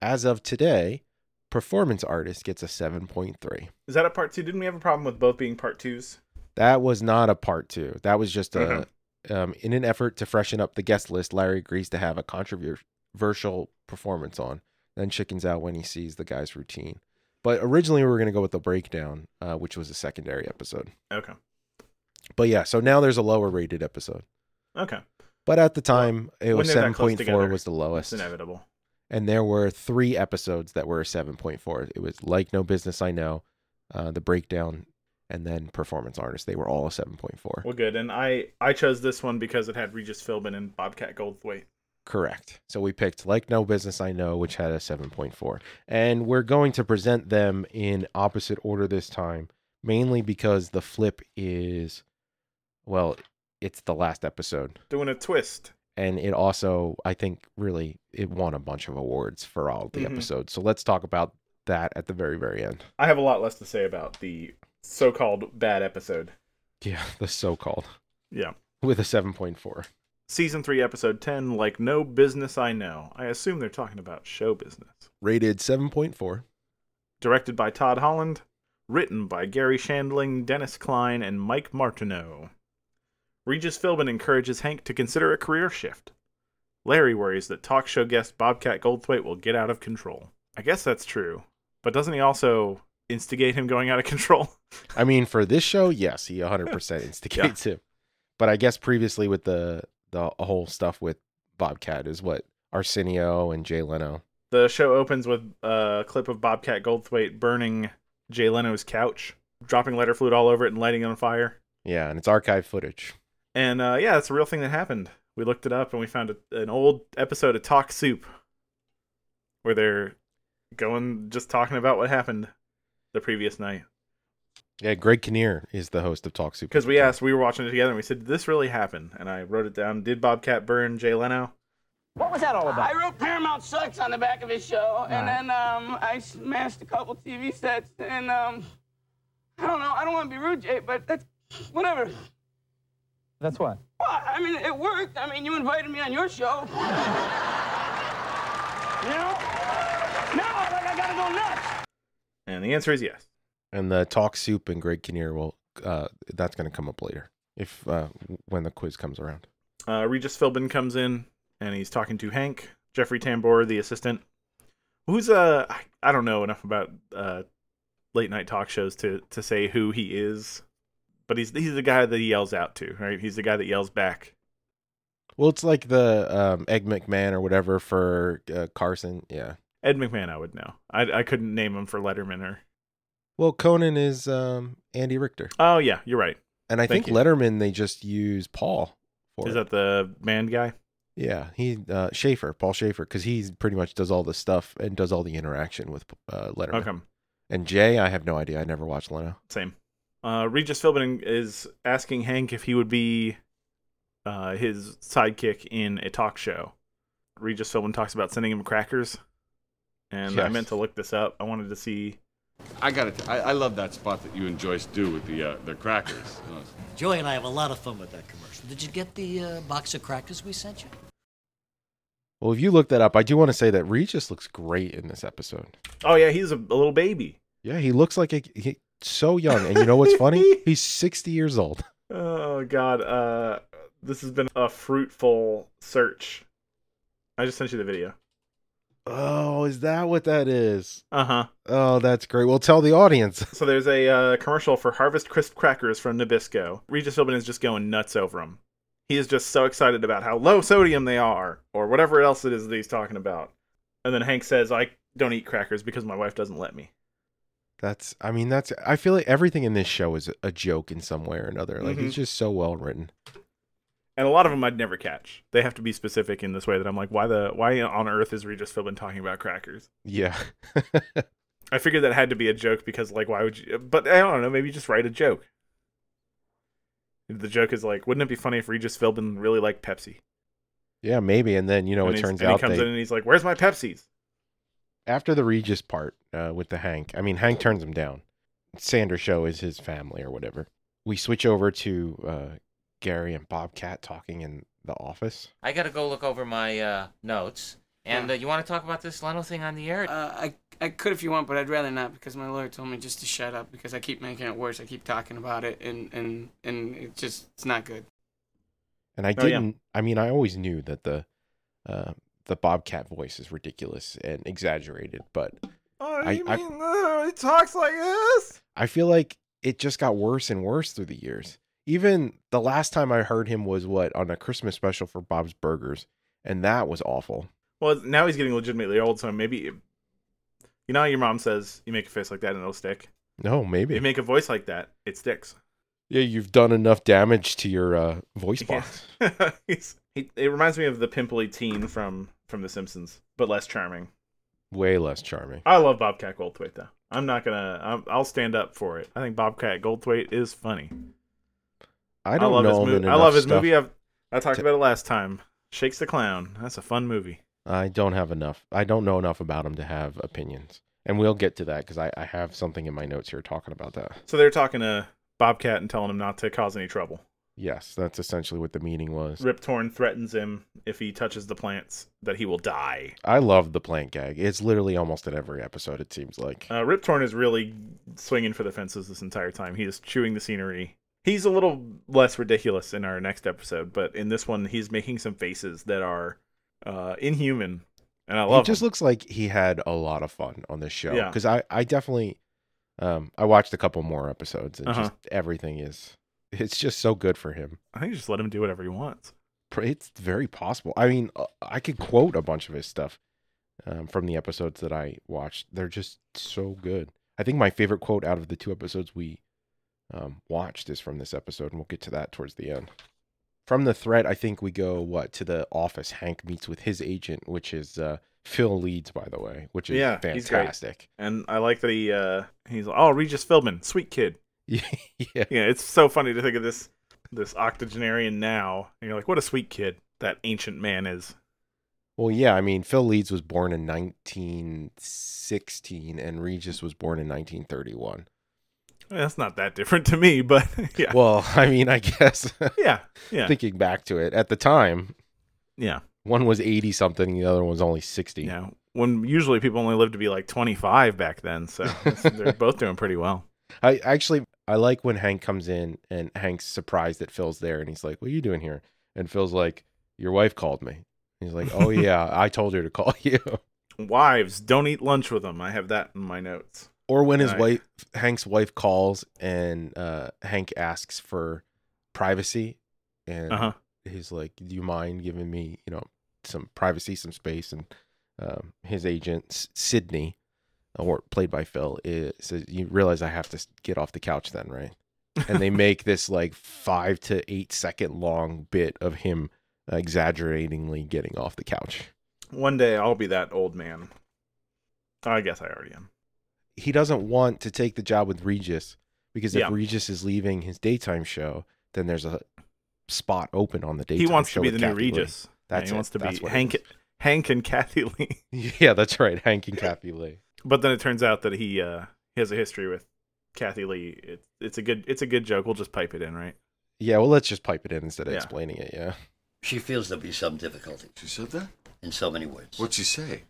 as of today, Performance Artist gets a seven point three. Is that a part two? Didn't we have a problem with both being part twos? That was not a part two. That was just a, mm-hmm. um, in an effort to freshen up the guest list, Larry agrees to have a controversial performance on, then chickens out when he sees the guy's routine. But originally we were going to go with the breakdown, uh, which was a secondary episode. Okay. But yeah, so now there's a lower rated episode. Okay. But at the time, well, it was seven point four was the lowest. It's inevitable. And there were three episodes that were seven point four. It was Like No Business I Know, uh, the breakdown, and then Performance Artists. They were all seven point four. Well, good. And I, I chose this one because it had Regis Philbin and Bobcat Goldthwait. Correct. So we picked Like No Business I Know, which had a seven point four. And we're going to present them in opposite order this time, mainly because the Flip is, well, it's the last episode. Doing a twist. And it also, I think, really, it won a bunch of awards for all the mm-hmm. episodes. So let's talk about that at the very, very end. I have a lot less to say about the so-called bad episode. Yeah, the so-called. Yeah. With a seven point four. Season three, episode ten, Like No Business I Know. I assume they're talking about show business. Rated seven point four. Directed by Todd Holland. Written by Gary Shandling, Dennis Klein, and Mike Martineau. Regis Philbin encourages Hank to consider a career shift. Larry worries that talk show guest Bobcat Goldthwait will get out of control. I guess that's true. But doesn't he also instigate him going out of control? I mean, for this show, yes, he one hundred percent instigates yeah. him. But I guess previously with the the whole stuff with Bobcat is what Arsenio and Jay Leno. The show opens with a clip of Bobcat Goldthwait burning Jay Leno's couch, dropping lighter fluid all over it and lighting it on fire. Yeah, and it's archive footage. And uh, yeah, it's a real thing that happened. We looked it up and we found a, an old episode of Talk Soup where they're going just talking about what happened the previous night. Yeah, Greg Kinnear is the host of Talk Soup. Because we asked, we were watching it together, and we said, did this really happen? And I wrote it down. Did Bobcat burn Jay Leno? What was that all about? I wrote Paramount Sucks on the back of his show, all and right. then um, I smashed a couple T V sets, and um, I don't know, I don't want to be rude, Jay, but that's whatever. That's what? Well, I mean, it worked. I mean, you invited me on your show. You know? Now, like, I gotta go nuts. And the answer is yes. And the talk soup and Greg Kinnear will, uh, that's going to come up later if uh, when the quiz comes around. Uh, Regis Philbin comes in and he's talking to Hank, Jeffrey Tambor, the assistant, who's uh, I, I don't know enough about uh, late night talk shows to to say who he is, but he's he's the guy that he yells out to, right? He's the guy that yells back. Well, it's like the um, Ed McMahon or whatever for uh, Carson, yeah. Ed McMahon, I would know. I I couldn't name him for Letterman or. Well, Conan is um, Andy Richter. Oh yeah, you're right. And I Thank think you. Letterman they just use Paul. For is it. That the man guy? Yeah, he uh, Schaefer, Paul Schaefer, because he pretty much does all the stuff and does all the interaction with uh, Letterman. Okay. And Jay, I have no idea. I never watched Leno. Same. Uh, Regis Philbin is asking Hank if he would be uh, his sidekick in a talk show. Regis Philbin talks about sending him crackers. And yes. I meant to look this up. I wanted to see. I got it. I, I love that spot that you and Joyce do with the uh, the crackers. Joy and I have a lot of fun with that commercial. Did you get the uh, box of crackers we sent you? Well, if you look that up, I do want to say that Regis looks great in this episode. Oh yeah, he's a, a little baby. Yeah, he looks like a, he so young. And you know what's funny? He's sixty years old. Oh God, uh, this has been a fruitful search. I just sent you the video. Oh, is that what that is? Uh-huh. Oh, that's great. Well, tell the audience. So there's a uh, commercial for Harvest Crisp Crackers from Nabisco. Regis Philbin is just going nuts over them. He is just so excited about how low sodium they are, or whatever else it is that he's talking about. And then Hank says, I don't eat crackers because my wife doesn't let me. That's, I mean, that's, I feel like everything in this show is a joke in some way or another. Like, mm-hmm. It's just so well written. And a lot of them I'd never catch. They have to be specific in this way that I'm like, why the why on earth is Regis Philbin talking about crackers? Yeah. I figured that had to be a joke because, like, why would you? But I don't know. Maybe just write a joke. The joke is like, wouldn't it be funny if Regis Philbin really liked Pepsi? Yeah, maybe. And then, you know, and it turns and out he comes they... in and he's like, where's my Pepsis? After the Regis part uh, with the Hank, I mean, Hank turns him down. Sanders Show is his family or whatever. We switch over to... Uh, Gary and Bobcat talking in the office. I gotta go look over my uh, notes. And yeah. uh, you want to talk about this Leno thing on the air? Uh, I I could if you want, but I'd rather not because my lawyer told me just to shut up because I keep making it worse. I keep talking about it, and and, and it just it's not good. And I didn't. Oh, yeah. I mean, I always knew that the uh, the Bobcat voice is ridiculous and exaggerated, but oh, I, you I, mean I, it talks like this? I feel like it just got worse and worse through the years. Even the last time I heard him was, what, on a Christmas special for Bob's Burgers, and that was awful. Well, now he's getting legitimately old, so maybe... You know how your mom says you make a face like that and it'll stick? No, maybe. You make a voice like that, it sticks. Yeah, you've done enough damage to your uh, voice box. Yeah. It reminds me of the pimply teen from, from The Simpsons, but less charming. Way less charming. I love Bobcat Goldthwait, though. I'm not gonna... I'm, I'll stand up for it. I think Bobcat Goldthwait is funny. I don't I love know. His movie. I love his movie. I've, I talked to, about it last time. Shakes the Clown. That's a fun movie. I don't have enough. I don't know enough about him to have opinions. And we'll get to that because I, I have something in my notes here talking about that. So they're talking to Bobcat and telling him not to cause any trouble. Yes, that's essentially what the meeting was. Rip Torn threatens him if he touches the plants that he will die. I love the plant gag. It's literally almost in every episode, it seems like. Uh, Rip Torn is really swinging for the fences this entire time. He is chewing the scenery. He's a little less ridiculous in our next episode, but in this one, he's making some faces that are uh, inhuman, and I love it. He just him. Looks like he had a lot of fun on this show, because yeah. I, I definitely, um, I watched a couple more episodes, and uh-huh. just everything is, it's just so good for him. I think you just let him do whatever he wants. It's very possible. I mean, I could quote a bunch of his stuff um, from the episodes that I watched. They're just so good. I think my favorite quote out of the two episodes we Um, watched is from this episode, and we'll get to that towards the end. From the threat, I think we go what to the office. Hank meets with his agent, which is uh, Phil Leeds, by the way, which is yeah, fantastic. And I like that he uh, he's like, oh, Regis Philbin, sweet kid. yeah, yeah, it's so funny to think of this this octogenarian now, and you're like, what a sweet kid that ancient man is. Well, yeah, I mean, Phil Leeds was born in nineteen sixteen, and Regis was born in nineteen thirty-one. That's not that different to me, but yeah. Well, I mean, I guess. yeah, yeah. Thinking back to it, at the time, yeah, one was eighty something, the other one was only sixty. Yeah, when usually people only lived to be like twenty-five back then. So they're both doing pretty well. I actually, I like when Hank comes in and Hank's surprised that Phil's there and he's like, what are you doing here? And Phil's like, your wife called me. And he's like, oh yeah, I told her to call you. Wives, don't eat lunch with them. I have that in my notes. Or when his I... wife, Hank's wife calls and uh, Hank asks for privacy and uh-huh. he's like, do you mind giving me, you know, some privacy, some space? And um, his agent, Sydney, or played by Phil, is, says, you realize I have to get off the couch then, right? And they make this like five to eight second long bit of him exaggeratingly getting off the couch. One day I'll be that old man. I guess I already am. He doesn't want to take the job with Regis because if yeah. Regis is leaving his daytime show, then there's a spot open on the daytime show. He wants show to be the Kathy new Regis. Lee. That's yeah, he it. wants to that's be Hank Hank and Kathy Lee. Yeah, that's right. Hank and Kathy Lee. But then it turns out that he uh, has a history with Kathy Lee. It, it's a good it's a good joke. We'll just pipe it in, right? Yeah, well, let's just pipe it in instead of yeah. explaining it, yeah. She feels there'll be some difficulty. She said that? In so many words. What'd she say?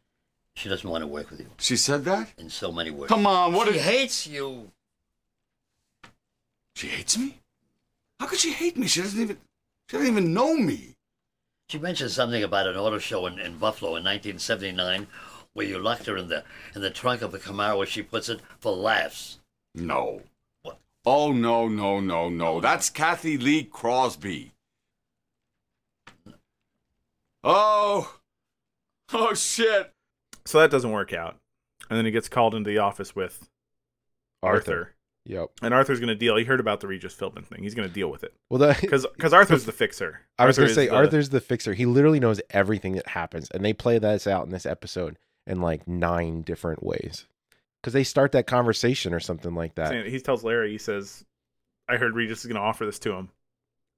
She doesn't want to work with you. She said that? In so many words. Come on, what She is... hates you. She hates me? How could she hate me? She doesn't even she doesn't even know me. She mentioned something about an auto show in, in Buffalo in nineteen seventy-nine where you locked her in the in the trunk of a Camaro, as she puts it, for laughs. No. What? Oh, no, no, no, no. That's Kathy Lee Crosby. No. Oh. Oh, shit. So that doesn't work out. And then he gets called into the office with Arthur. Arthur. Yep. And Arthur's going to deal. He heard about the Regis Philbin thing. He's going to deal with it. Well, because Arthur's the fixer. I was going to say the, Arthur's the fixer. He literally knows everything that happens. And they play this out in this episode in like nine different ways. Because they start that conversation or something like that. He tells Larry, he says, I heard Regis is going to offer this to him.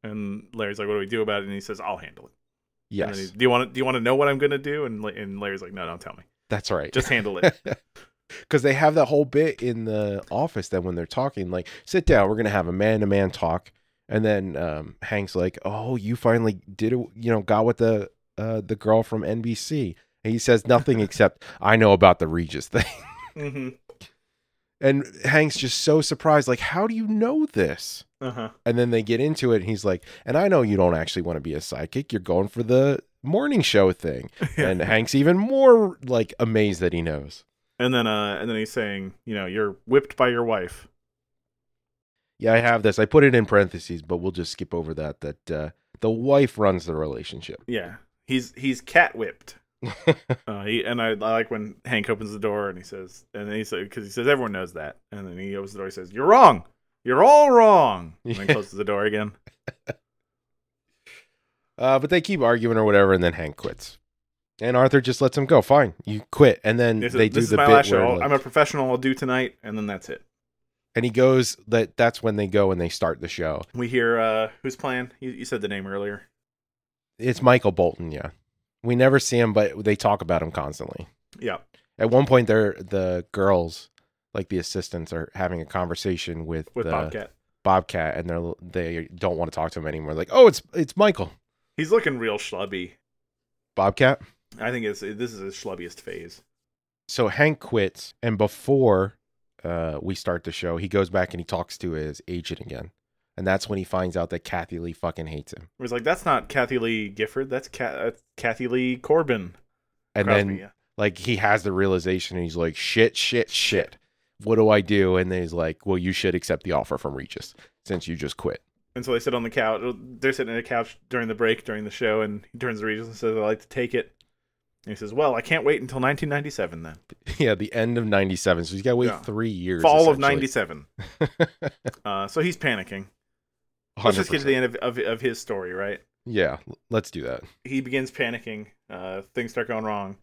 And Larry's like, what do we do about it? And he says, I'll handle it. Yes. Do you want to, do you want to know what I'm going to do? And and Larry's like, no, don't tell me. That's right. Just handle it. Because they have that whole bit in the office that when they're talking, like, sit down, we're going to have a man-to-man talk. And then um, Hank's like, oh, you finally did, a, you know, got with the uh, the girl from N B C. And he says nothing except, I know about the Regis thing. Mm-hmm. And Hank's just so surprised, like, how do you know this? Uh-huh. And then they get into it, and he's like, and I know you don't actually want to be a psychic. You're going for the morning show thing. Yeah. And Hank's even more, like, amazed that he knows. And then uh, and then he's saying, you know, you're whipped by your wife. Yeah, I have this. I put it in parentheses, but we'll just skip over that, that uh, the wife runs the relationship. Yeah, he's he's cat whipped. uh, he, and I, I like when Hank opens the door and he says, and then he says, because he says, everyone knows that. And then he opens the door, he says, you're wrong. You're all wrong. And then closes the door again. uh, but they keep arguing or whatever, and then Hank quits. And Arthur just lets him go. Fine, you quit. And then this they is, do this the is my bit last show. Like, I'm a professional. I'll do tonight. And then that's it. And he goes, that that's when they go and they start the show. We hear, uh, who's playing? You, you said the name earlier. It's Michael Bolton, yeah. We never see him, but they talk about him constantly. Yeah. At one point, they're the girls, like the assistants, are having a conversation with, with the, Bobcat. Bobcat, and they're they don't want to talk to him anymore. Like, oh, it's it's Michael. He's looking real schlubby. Bobcat. I think it's this is his schlubbiest phase. So Hank quits, and before uh, we start the show, he goes back and he talks to his agent again. And that's when he finds out that Kathy Lee fucking hates him. It was like, that's not Kathy Lee Gifford. That's Cat- uh, Kathy Lee Corbin. And Crosby, then yeah. like he has the realization and he's like, shit, shit, shit. What do I do? And then he's like, well, you should accept the offer from Regis since you just quit. And so they sit on the couch. They're sitting on the couch during the break, during the show. And he turns to Regis and says, I'd like to take it. And he says, well, I can't wait until nineteen ninety-seven then. Yeah, the end of ninety-seven. So he's got to wait yeah. three years. Fall of ninety-seven. uh, so he's panicking. one hundred percent. Let's just get to the end of, of of his story, right? Yeah, let's do that. He begins panicking. Uh, things start going wrong.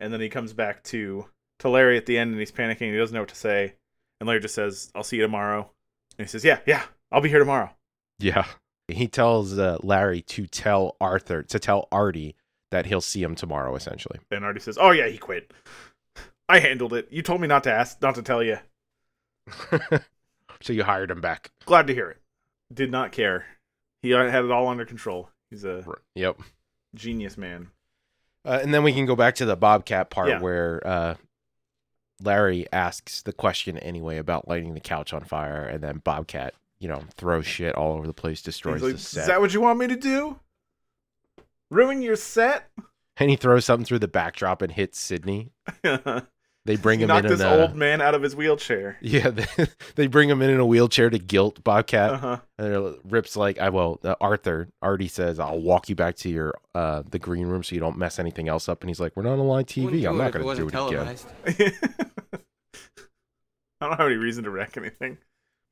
And then he comes back to, to Larry at the end, and he's panicking. He doesn't know what to say. And Larry just says, I'll see you tomorrow. And he says, yeah, yeah, I'll be here tomorrow. Yeah. He tells uh, Larry to tell Arthur, to tell Artie that he'll see him tomorrow, essentially. And Artie says, oh, yeah, he quit. I handled it. You told me not to ask, not to tell you. So you hired him back. Glad to hear it. Did not care. He had it all under control. He's a yep. genius man. Uh, and then we can go back to the Bobcat part yeah. where uh, Larry asks the question anyway about lighting the couch on fire, and then Bobcat, you know, throws shit all over the place, destroys like, the set. Is that what you want me to do? Ruin your set? And he throws something through the backdrop and hits Sydney. They bring him knocked in. Knock this a, old man out of his wheelchair. Yeah, they, they bring him in in a wheelchair to guilt Bobcat. Uh-huh. And Rip's like, "I will." Uh, Arthur already says, "I'll walk you back to your uh, the green room so you don't mess anything else up." And he's like, "We're not on live T V. I'm not going to do it televised. again." I don't have any reason to wreck anything.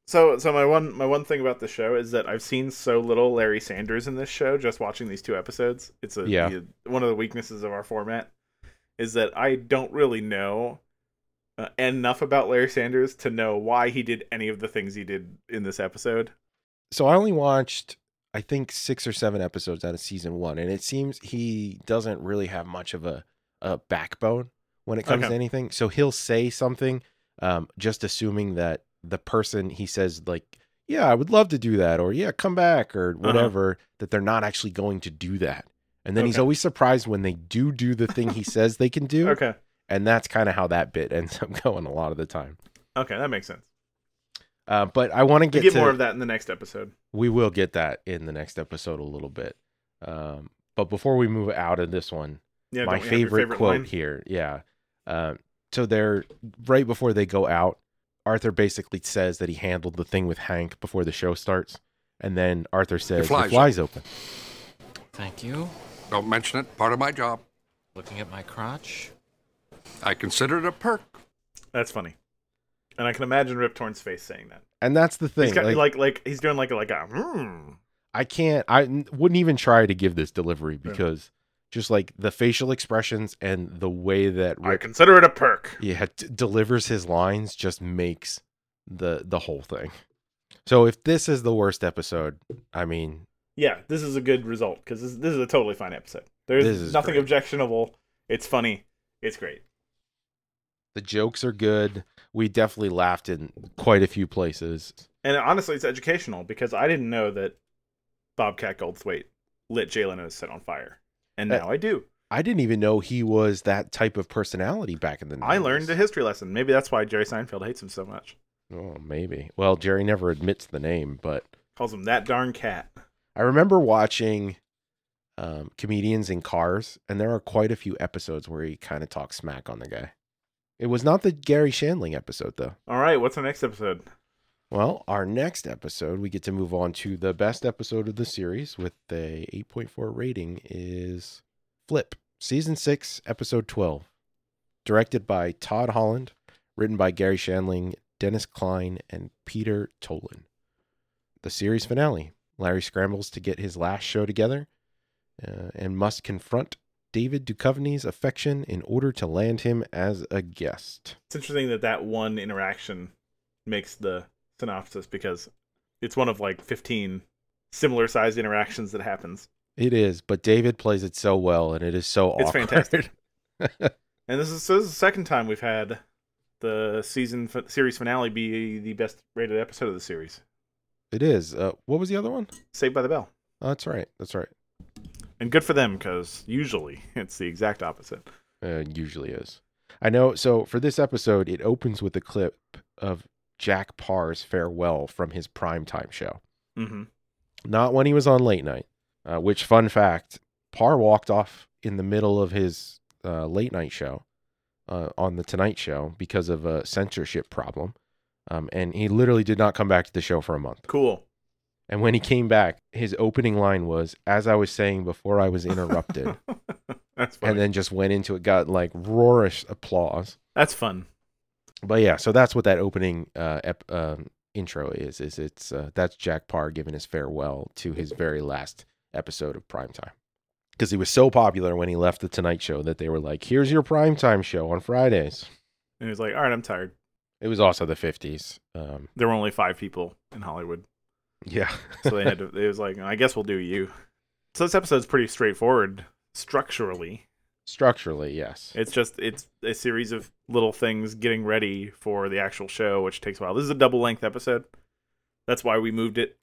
So, so my one my one thing about the show is that I've seen so little Larry Sanders in this show. Just watching these two episodes, it's a, yeah. a one of the weaknesses of our format. Is that I don't really know uh, enough about Larry Sanders to know why he did any of the things he did in this episode. So I only watched, I think, six or seven episodes out of season one, and it seems he doesn't really have much of a, a backbone when it comes okay. to anything. So he'll say something, um, just assuming that the person he says, like, yeah, I would love to do that, or yeah, come back, or whatever, uh-huh. that they're not actually going to do that. And then okay. he's always surprised when they do do the thing he says they can do. Okay. And that's kind of how that bit ends up going a lot of the time. Okay, that makes sense. Uh, but I want to get get more of that in the next episode. We will get that in the next episode a little bit. Um, but before we move out of this one, yeah, my favorite, favorite quote line? here. Yeah. Uh, so they're right before they go out. Arthur basically says that he handled the thing with Hank before the show starts. And then Arthur says, the fly's, the fly's open. Thank you. Don't mention it. Part of my job. Looking at my crotch. I consider it a perk. That's funny, and I can imagine Rip Torn's face saying that. And that's the thing. He's got, like, like, like he's doing like a like a. Mm. I can't. I wouldn't even try to give this delivery because yeah. just like the facial expressions and the way that Rip, I consider it a perk. Yeah, d- delivers his lines just makes the the whole thing. So if this is the worst episode, I mean. Yeah, this is a good result because this, this is a totally fine episode. There's nothing great. objectionable. It's funny. It's great. The jokes are good. We definitely laughed in quite a few places. And honestly, it's educational because I didn't know that Bobcat Goldthwait lit Jay Leno's set on fire. And now uh, I do. I didn't even know he was that type of personality back in the nineties. I learned a history lesson. Maybe that's why Jerry Seinfeld hates him so much. Oh, maybe. Well, Jerry never admits the name, but... Calls him that darn cat. I remember watching um, Comedians in Cars, and there are quite a few episodes where he kind of talks smack on the guy. It was not the Gary Shandling episode, though. All right, what's our next episode? Well, our next episode, we get to move on to the best episode of the series with the eight point four rating is Flip, Season six, Episode twelve, directed by Todd Holland, written by Gary Shandling, Dennis Klein, and Peter Tolan. The series finale. Larry scrambles to get his last show together uh, and must confront David Duchovny's affection in order to land him as a guest. It's interesting that that one interaction makes the synopsis because it's one of like fifteen similar sized interactions that happens. It is, but David plays it so well and it is so awkward. It's fantastic. And this is, so this is the second time we've had the season f- series finale be the best rated episode of the series. It is. Uh, what was the other one? Saved by the Bell. Oh, that's right. That's right. And good for them, because usually it's the exact opposite. Uh, it usually is. I know. So for this episode, it opens with a clip of Jack Parr's farewell from his primetime show. Mm-hmm. Not when he was on late night, uh, which, fun fact, Parr walked off in the middle of his uh, late night show uh, on The Tonight Show because of a censorship problem. Um, and he literally did not come back to the show for a month. Cool. And when he came back, his opening line was, as I was saying before I was interrupted. That's funny. And then just went into it, got like roarish applause. That's fun. But yeah, so that's what that opening uh, ep- um, intro is, is it's uh, that's Jack Parr giving his farewell to his very last episode of Primetime. Because he was so popular when he left The Tonight Show that they were like, here's your primetime show on Fridays. And he was like, all right, I'm tired. It was also the fifties. Um, there were only five people in Hollywood. Yeah. So they had to, it was like, I guess we'll do you. So this episode's pretty straightforward structurally. Structurally, yes. It's just, it's a series of little things getting ready for the actual show, which takes a while. This is a double length episode. That's why we moved it.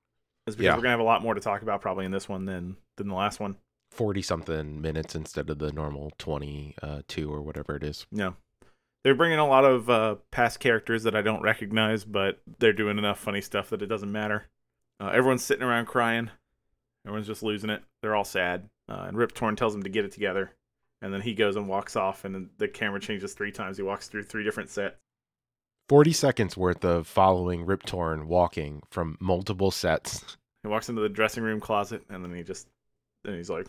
Is because yeah. we're going to have a lot more to talk about probably in this one than, than the last one. forty-something minutes instead of the normal twenty-two or whatever it is. Yeah. They're bringing a lot of uh, past characters that I don't recognize, but they're doing enough funny stuff that it doesn't matter. Uh, everyone's sitting around crying. Everyone's just losing it. They're all sad. Uh, and Rip Torn tells them to get it together. And then he goes and walks off, and then the camera changes three times. He walks through three different sets. forty seconds worth of following Rip Torn walking from multiple sets. He walks into the dressing room closet, and then he just... And he's like...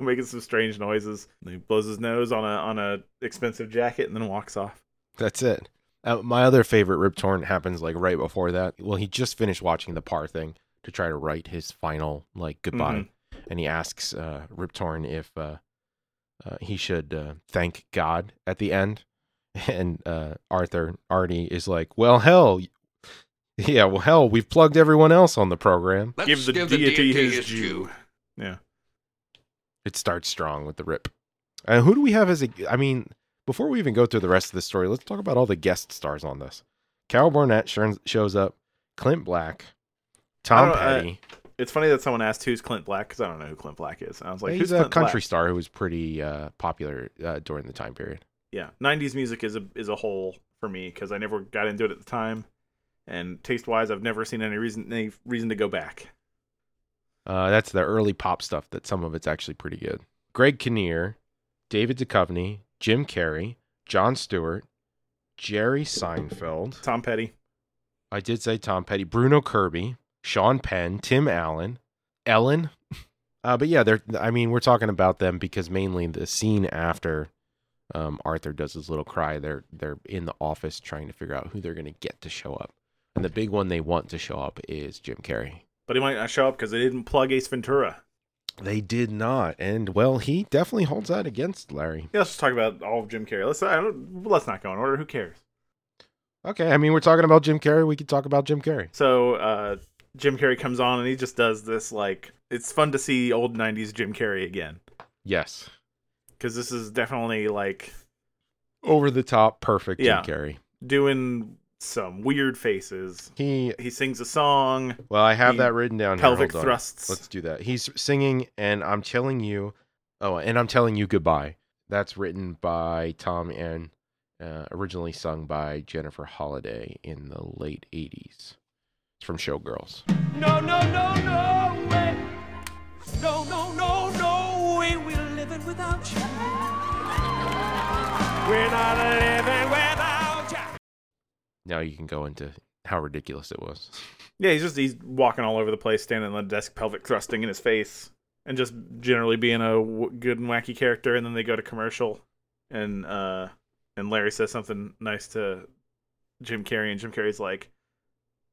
making some strange noises. And he blows his nose on a on a expensive jacket and then walks off. That's it. Uh, my other favorite Rip Torn happens like right before that. Well, he just finished watching the Par thing to try to write his final like goodbye, mm-hmm. and he asks uh, Rip Torn if uh, uh, he should uh, thank God at the end, and uh, Arthur Artie is like, "Well, hell." Yeah, well, hell, we've plugged everyone else on the program. Let's give the, give deity, the deity his, his due. Yeah. It starts strong with the Rip. And uh, who do we have as a... I mean, before we even go through the rest of the story, let's talk about all the guest stars on this. Carol Burnett shows up. Clint Black. Tom Petty. Uh, it's funny that someone asked who's Clint Black, because I don't know who Clint Black is. And I was like, yeah, who's Clint Black? He's a country star who was pretty uh, popular uh, during the time period. Yeah. nineties music is a, is a whole for me, because I never got into it at the time. And taste-wise, I've never seen any reason any reason to go back. Uh, that's the early pop stuff that some of it's actually pretty good. Greg Kinnear, David Duchovny, Jim Carrey, Jon Stewart, Jerry Seinfeld. Tom Petty. I did say Tom Petty. Bruno Kirby, Sean Penn, Tim Allen, Ellen. Uh, but yeah, they're. I mean, we're talking about them because mainly the scene after um, Arthur does his little cry, they're they're in the office trying to figure out who they're going to get to show up. And the big one they want to show up is Jim Carrey. But he might not show up because they didn't plug Ace Ventura. They did not, and well, he definitely holds out against Larry. Yeah, let's just talk about all of Jim Carrey. Let's I don't, let's not go in order. Who cares? Okay, I mean, we're talking about Jim Carrey. We could talk about Jim Carrey. So uh, Jim Carrey comes on, and he just does this like it's fun to see old nineties Jim Carrey again. Yes, because this is definitely like over the top, perfect yeah, Jim Carrey doing some weird faces. He he sings a song. Well, I have that written down. Pelvic thrusts. Let's do that. He's singing, and I'm telling you, oh, and I'm telling you goodbye. That's written by Tom and uh, originally sung by Jennifer Holliday in the late eighties. It's from Showgirls. No, no, no, no way. No, no, no, no way. We're living without you. We're not living without you. Now you can go into how ridiculous it was. Yeah, he's just he's walking all over the place, standing on the desk, pelvic thrusting in his face, and just generally being a w- good and wacky character. And then they go to commercial, and uh, and Larry says something nice to Jim Carrey, and Jim Carrey's like,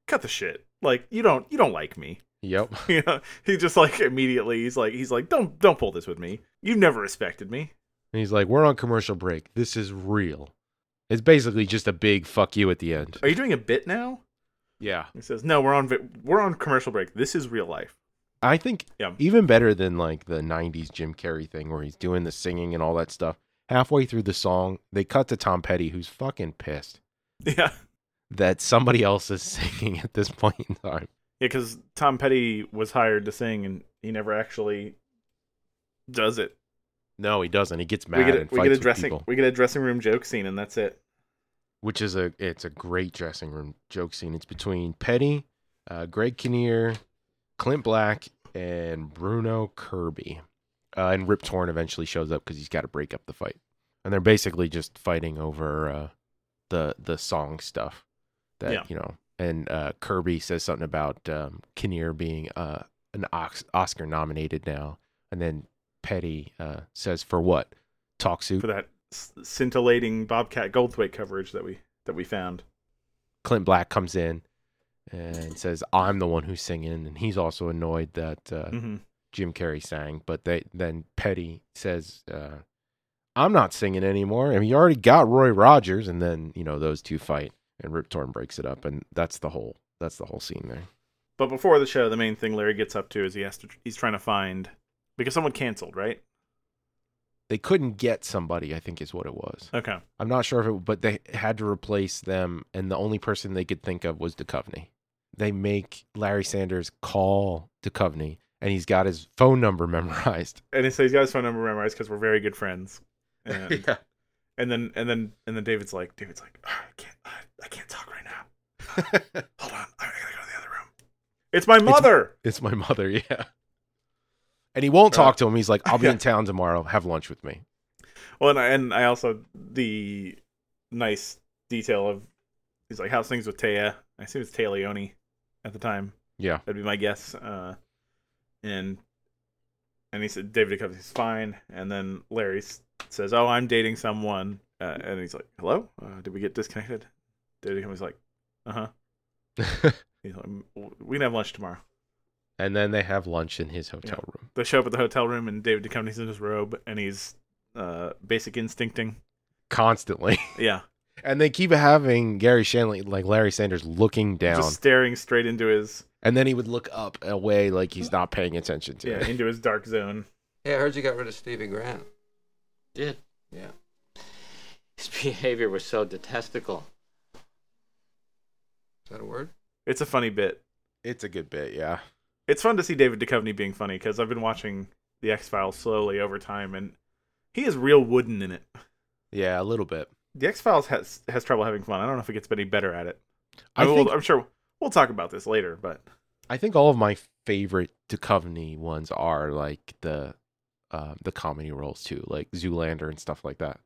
"Cut the shit! Like you don't you don't like me." Yep. You know, he just like immediately he's like he's like don't don't pull this with me. You've never respected me. And he's like, "We're on commercial break. This is real." It's basically just a big fuck you at the end. Are you doing a bit now? Yeah. He says, no, we're on vi- we're on commercial break. This is real life. I think yeah. even better than like the nineties Jim Carrey thing where he's doing the singing and all that stuff. Halfway through the song, they cut to Tom Petty, who's fucking pissed. Yeah. That somebody else is singing at this point in time. Yeah, because Tom Petty was hired to sing and he never actually does it. No, he doesn't. He gets mad. We get a, and fights we get a dressing. With we get a dressing room joke scene, and that's it. Which is a it's a great dressing room joke scene. It's between Petty, uh, Greg Kinnear, Clint Black, and Bruno Kirby. Uh, and Rip Torn eventually shows up because he's got to break up the fight. And they're basically just fighting over uh, the the song stuff. That yeah. you know, and uh, Kirby says something about um, Kinnear being uh, an Ox- Oscar nominated now, and then. Petty uh, says for what? Talk suit for that scintillating Bobcat Goldthwait coverage that we that we found. Clint Black comes in and says, "I'm the one who's singing," and he's also annoyed that uh, mm-hmm. Jim Carrey sang. But they, then Petty says, uh, "I'm not singing anymore." I mean, you already got Roy Rogers, and then you know those two fight, and Rip Torn breaks it up, and that's the whole that's the whole scene there. But before the show, the main thing Larry gets up to is he has to he's trying to find. Because someone canceled, right? They couldn't get somebody, I think is what it was. Okay. I'm not sure if it, but they had to replace them, and the only person they could think of was Duchovny. They make Larry Sanders call Duchovny and he's got his phone number memorized. And so he's got his phone number memorized because we're very good friends. And, yeah. And then and then and then David's like David's like oh, I can't I, I can't talk right now. Hold on, I gotta go to the other room. It's my mother. It's, it's my mother. Yeah. And he won't talk uh, to him. He's like, I'll be yeah. in town tomorrow. Have lunch with me. Well, and I, and I also the nice detail of he's like, how's things with Taya? I assume it's Taya Leone at the time. Yeah, that'd be my guess. Uh, and and he said David Duchovny is fine. And then Larry says, oh, I'm dating someone. Uh, and he's like, hello? Uh, did we get disconnected? David Duchovny's like, uh huh. He's like, we can have lunch tomorrow. And then they have lunch in his hotel yeah. room. They show up at the hotel room, and David Duchovny's in his robe, and he's uh, basic instincting constantly. Yeah, and they keep having Gary Shandling, like Larry Sanders, looking down, just staring straight into his. And then he would look up away, like he's not paying attention to. Yeah, it. Into his dark zone. Yeah, I heard you got rid of Stevie Grant. Did yeah. His behavior was so detestable. Is that a word? It's a funny bit. It's a good bit, yeah. It's fun to see David Duchovny being funny, because I've been watching The X-Files slowly over time, and he is real wooden in it. Yeah, a little bit. The X-Files has has trouble having fun. I don't know if it gets any better at it. I I think, will, I'm sure we'll talk about this later, but... I think all of my favorite Duchovny ones are, like, the uh, the comedy roles, too. Like, Zoolander and stuff like that.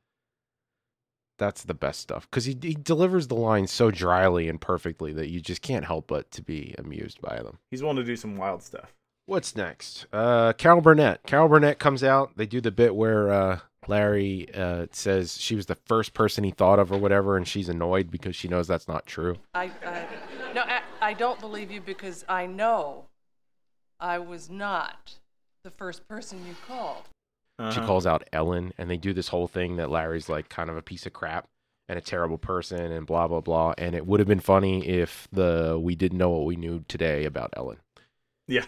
That's the best stuff. Because he, he delivers the lines so dryly and perfectly that you just can't help but to be amused by them. He's willing to do some wild stuff. What's next? Uh, Carol Burnett. Carol Burnett comes out. They do the bit where uh, Larry uh, says she was the first person he thought of or whatever, and she's annoyed because she knows that's not true. I, I No, I, I don't believe you because I know I was not the first person you called. Uh-huh. She calls out Ellen, and they do this whole thing that Larry's like kind of a piece of crap and a terrible person and blah, blah, blah. And it would have been funny if the we didn't know what we knew today about Ellen. Yeah.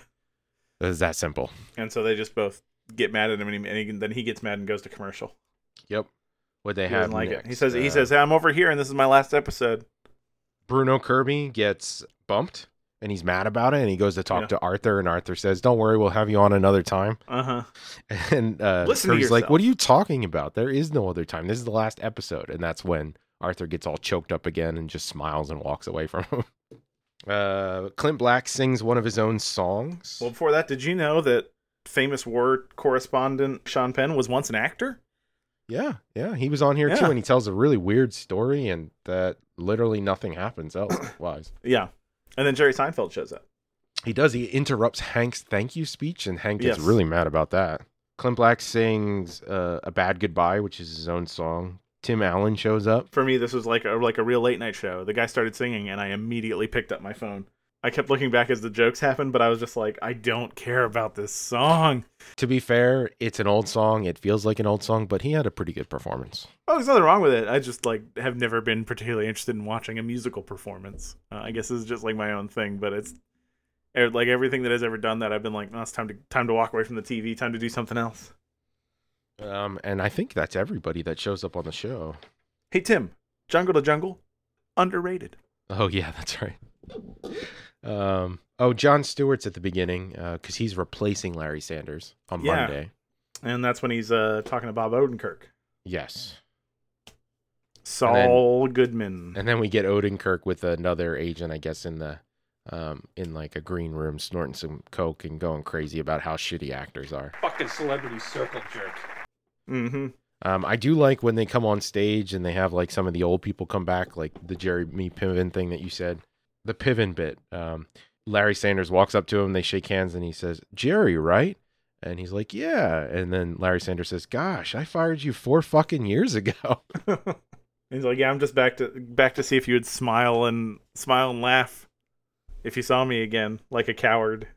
It was that simple. And so they just both get mad at him, and, he, and he, then he gets mad and goes to commercial. Yep. What they he have like next. It. He says, uh, he says, hey, I'm over here, and this is my last episode. Bruno Kirby gets bumped, and he's mad about it, and he goes to talk yeah. to Arthur, and Arthur says, don't worry, we'll have you on another time. Uh-huh. And uh, Kirby's like, what are you talking about? There is no other time. This is the last episode. And that's when Arthur gets all choked up again and just smiles and walks away from him. Uh, Clint Black sings one of his own songs. Well, before that, did you know that famous war correspondent Sean Penn was once an actor? Yeah, yeah, he was on here yeah. too, and he tells a really weird story, and that literally nothing happens elsewise. Yeah, and then Jerry Seinfeld shows up. He does. He interrupts Hank's thank you speech, and Hank yes. gets really mad about that. Clint Black sings uh, "A Bad Goodbye," which is his own song. Tim Allen shows up. For me, this was like a like a real late night show. The guy started singing, and I immediately picked up my phone. I kept looking back as the jokes happened, but I was just like, I don't care about this song. To be fair, it's an old song. It feels like an old song, but he had a pretty good performance. Oh, there's nothing wrong with it. I just like have never been particularly interested in watching a musical performance. Uh, I guess this is just like my own thing, but it's like everything that has ever done that I've been like, no, oh, it's time to time to walk away from the T V, time to do something else. Um, and I think that's everybody that shows up on the show. Hey, Tim, Jungle to Jungle, underrated. Oh, yeah, that's right. Um, oh, Jon Stewart's at the beginning because uh, he's replacing Larry Sanders on yeah. Monday. And that's when he's uh, talking to Bob Odenkirk. Yes. Saul and then, Goodman. And then we get Odenkirk with another agent, I guess, in the um, in like a green room snorting some coke and going crazy about how shitty actors are. Fucking celebrity circle jerk. Mm-hmm. Um, I do like when they come on stage and they have like some of the old people come back, like the Jeremy Piven thing that you said. The Piven bit. Um, Larry Sanders walks up to him. They shake hands, and he says, "Jerry, right?" And he's like, "Yeah." And then Larry Sanders says, "Gosh, I fired you four fucking years ago." He's like, "Yeah, I'm just back to back to see if you would smile and smile and laugh if you saw me again, like a coward."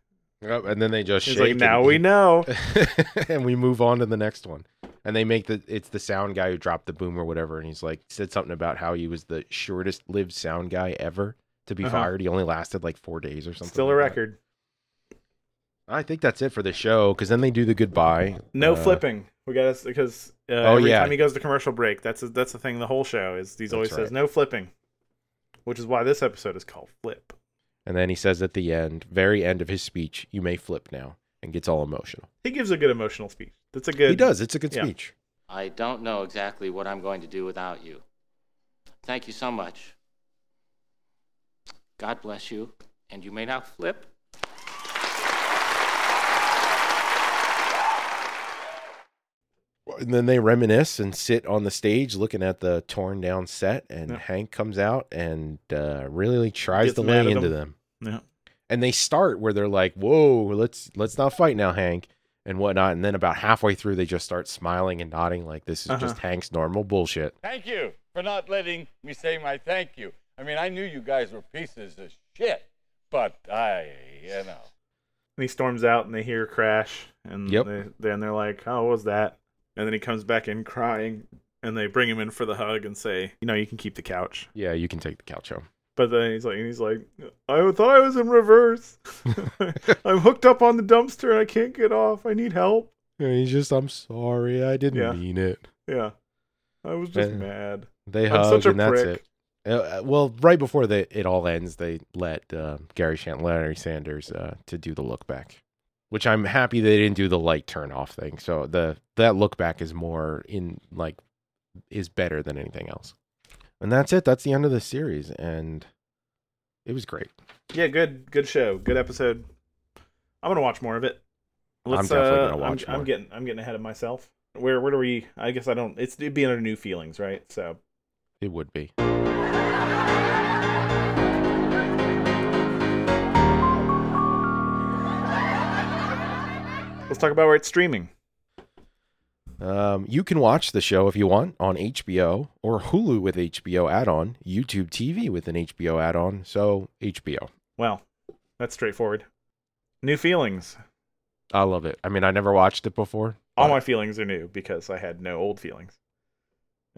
Yep. And then they just he's shake. Like, now we know, and we move on to the next one. And they make the it's the sound guy who dropped the boom or whatever, and he's like said something about how he was the shortest lived sound guy ever. To be uh-huh. fired. He only lasted like four days or something. Still a like record. That. I think that's it for the show, because then they do the goodbye. No uh, flipping. We got us because uh, oh, every yeah. time he goes to commercial break, that's a, that's the thing. The whole show is he's that's always right. says no flipping, which is why this episode is called Flip. And then he says at the end, very end of his speech, "You may flip now," and gets all emotional. He gives a good emotional speech. That's a good. He does. It's a good yeah. speech. I don't know exactly what I'm going to do without you. Thank you so much. God bless you, and you may now flip. And then they reminisce and sit on the stage looking at the torn down set, and yeah. Hank comes out and uh, really tries Gets to lay into them. them. Yeah. And they start where they're like, whoa, let's let's not fight now, Hank, and whatnot. And then about halfway through, they just start smiling and nodding like this is uh-huh. just Hank's normal bullshit. Thank you for not letting me say my thank you. I mean, I knew you guys were pieces of shit, but I, you know. And he storms out and they hear a crash, and yep. they, then they're like, oh, what was that? And then he comes back in crying, and they bring him in for the hug and say, you know, you can keep the couch. Yeah, you can take the couch home. But then he's like, he's like, I thought I was in reverse. I'm hooked up on the dumpster, and I can't get off. I need help. And he's just, I'm sorry. I didn't yeah. mean it. Yeah. I was just and mad. They I'm hug, such a and prick. That's it. Uh, well, right before they, it all ends, they let uh, Gary Shandling, Larry Sanders, uh, to do the look back. Which I'm happy they didn't do the light turn off thing. So the that look back is more in like is better than anything else. And that's it. That's the end of the series, and it was great. Yeah, good good show, good episode. I'm gonna watch more of it. Let's, I'm definitely uh, gonna watch I'm, more. I'm getting I'm getting ahead of myself. Where where do we? I guess I don't. It's it'd be under New Feelings, right? So it would be. Let's talk about where it's streaming. Um, you can watch the show if you want on H B O or Hulu with H B O add-on, YouTube T V with an H B O add-on, so H B O. Well, that's straightforward. New Feelings. I love it. I mean, I never watched it before. All my feelings are new because I had no old feelings.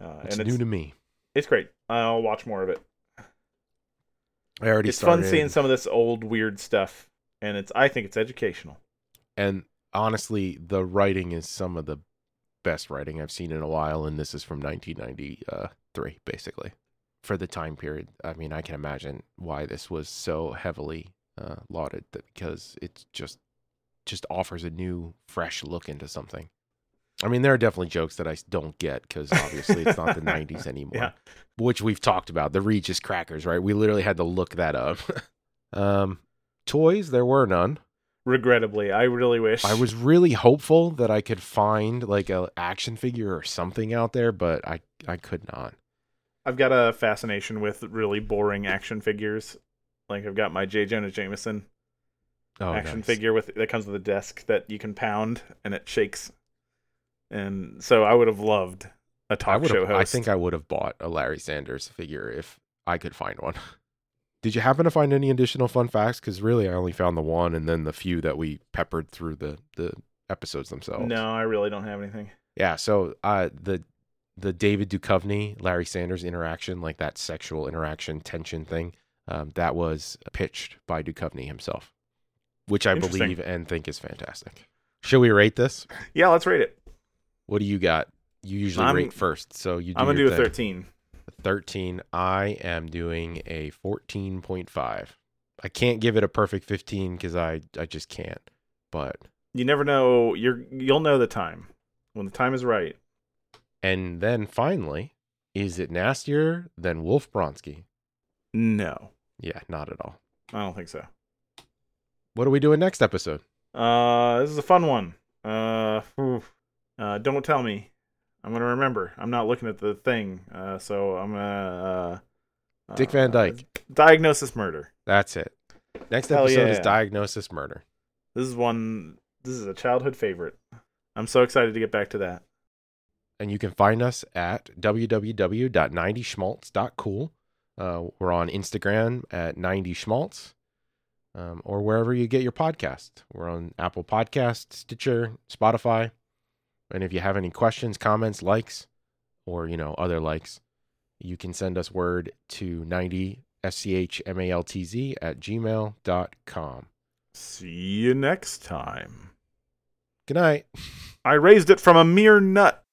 Uh, it's and new it's, to me. It's great. I'll watch more of it. I already It's started. Fun seeing some of this old, weird stuff, and it's. I think it's educational. And honestly, the writing is some of the best writing I've seen in a while, and this is from nineteen ninety-three, basically, for the time period. I mean, I can imagine why this was so heavily uh, lauded, because it just just offers a new, fresh look into something. I mean, there are definitely jokes that I don't get, because obviously it's not the nineties anymore, yeah. which we've talked about, the Regis crackers, right? We literally had to look that up. um, toys, there were none. Regrettably, I really wish. I was really hopeful that I could find like a action figure or something out there, but I, I could not. I've got a fascination with really boring action figures. Like I've got my J. Jonah Jameson oh, action nice. figure with that comes with a desk that you can pound and it shakes. And so I would have loved a talk show host. I think I would have bought a Larry Sanders figure if I could find one. Did you happen to find any additional fun facts? Because really, I only found the one and then the few that we peppered through the, the episodes themselves. No, I really don't have anything. Yeah, so uh, the the David Duchovny, Larry Sanders interaction, like that sexual interaction tension thing, um, that was pitched by Duchovny himself, which I believe and think is fantastic. Should we rate this? Yeah, let's rate it. What do you got? You usually I'm, rate first, so you. Do I'm gonna do a thing. thirteen. thirteen. I am doing a fourteen point five. I can't give it a perfect fifteen because I, I just can't. But you never know. You're you'll know the time when the time is right. And then finally, is it nastier than Wolf Bronsky? No. Yeah, not at all. I don't think so. What are we doing next episode? Uh, this is a fun one. Uh, uh don't tell me. I'm going to remember. I'm not looking at the thing, uh, so I'm going to... Uh, Dick Van Dyke. Uh, Diagnosis Murder. That's it. Next Hell episode yeah. is Diagnosis Murder. This is one... This is a childhood favorite. I'm so excited to get back to that. And you can find us at w w w dot ninety schmaltz dot cool. Uh, we're on Instagram at ninety schmaltz, um, or wherever you get your podcast. We're on Apple Podcasts, Stitcher, Spotify. And if you have any questions, comments, likes, or, you know, other likes, you can send us word to ninety schmaltz at gmail dot com. See you next time. Good night. I raised it from a mere nut.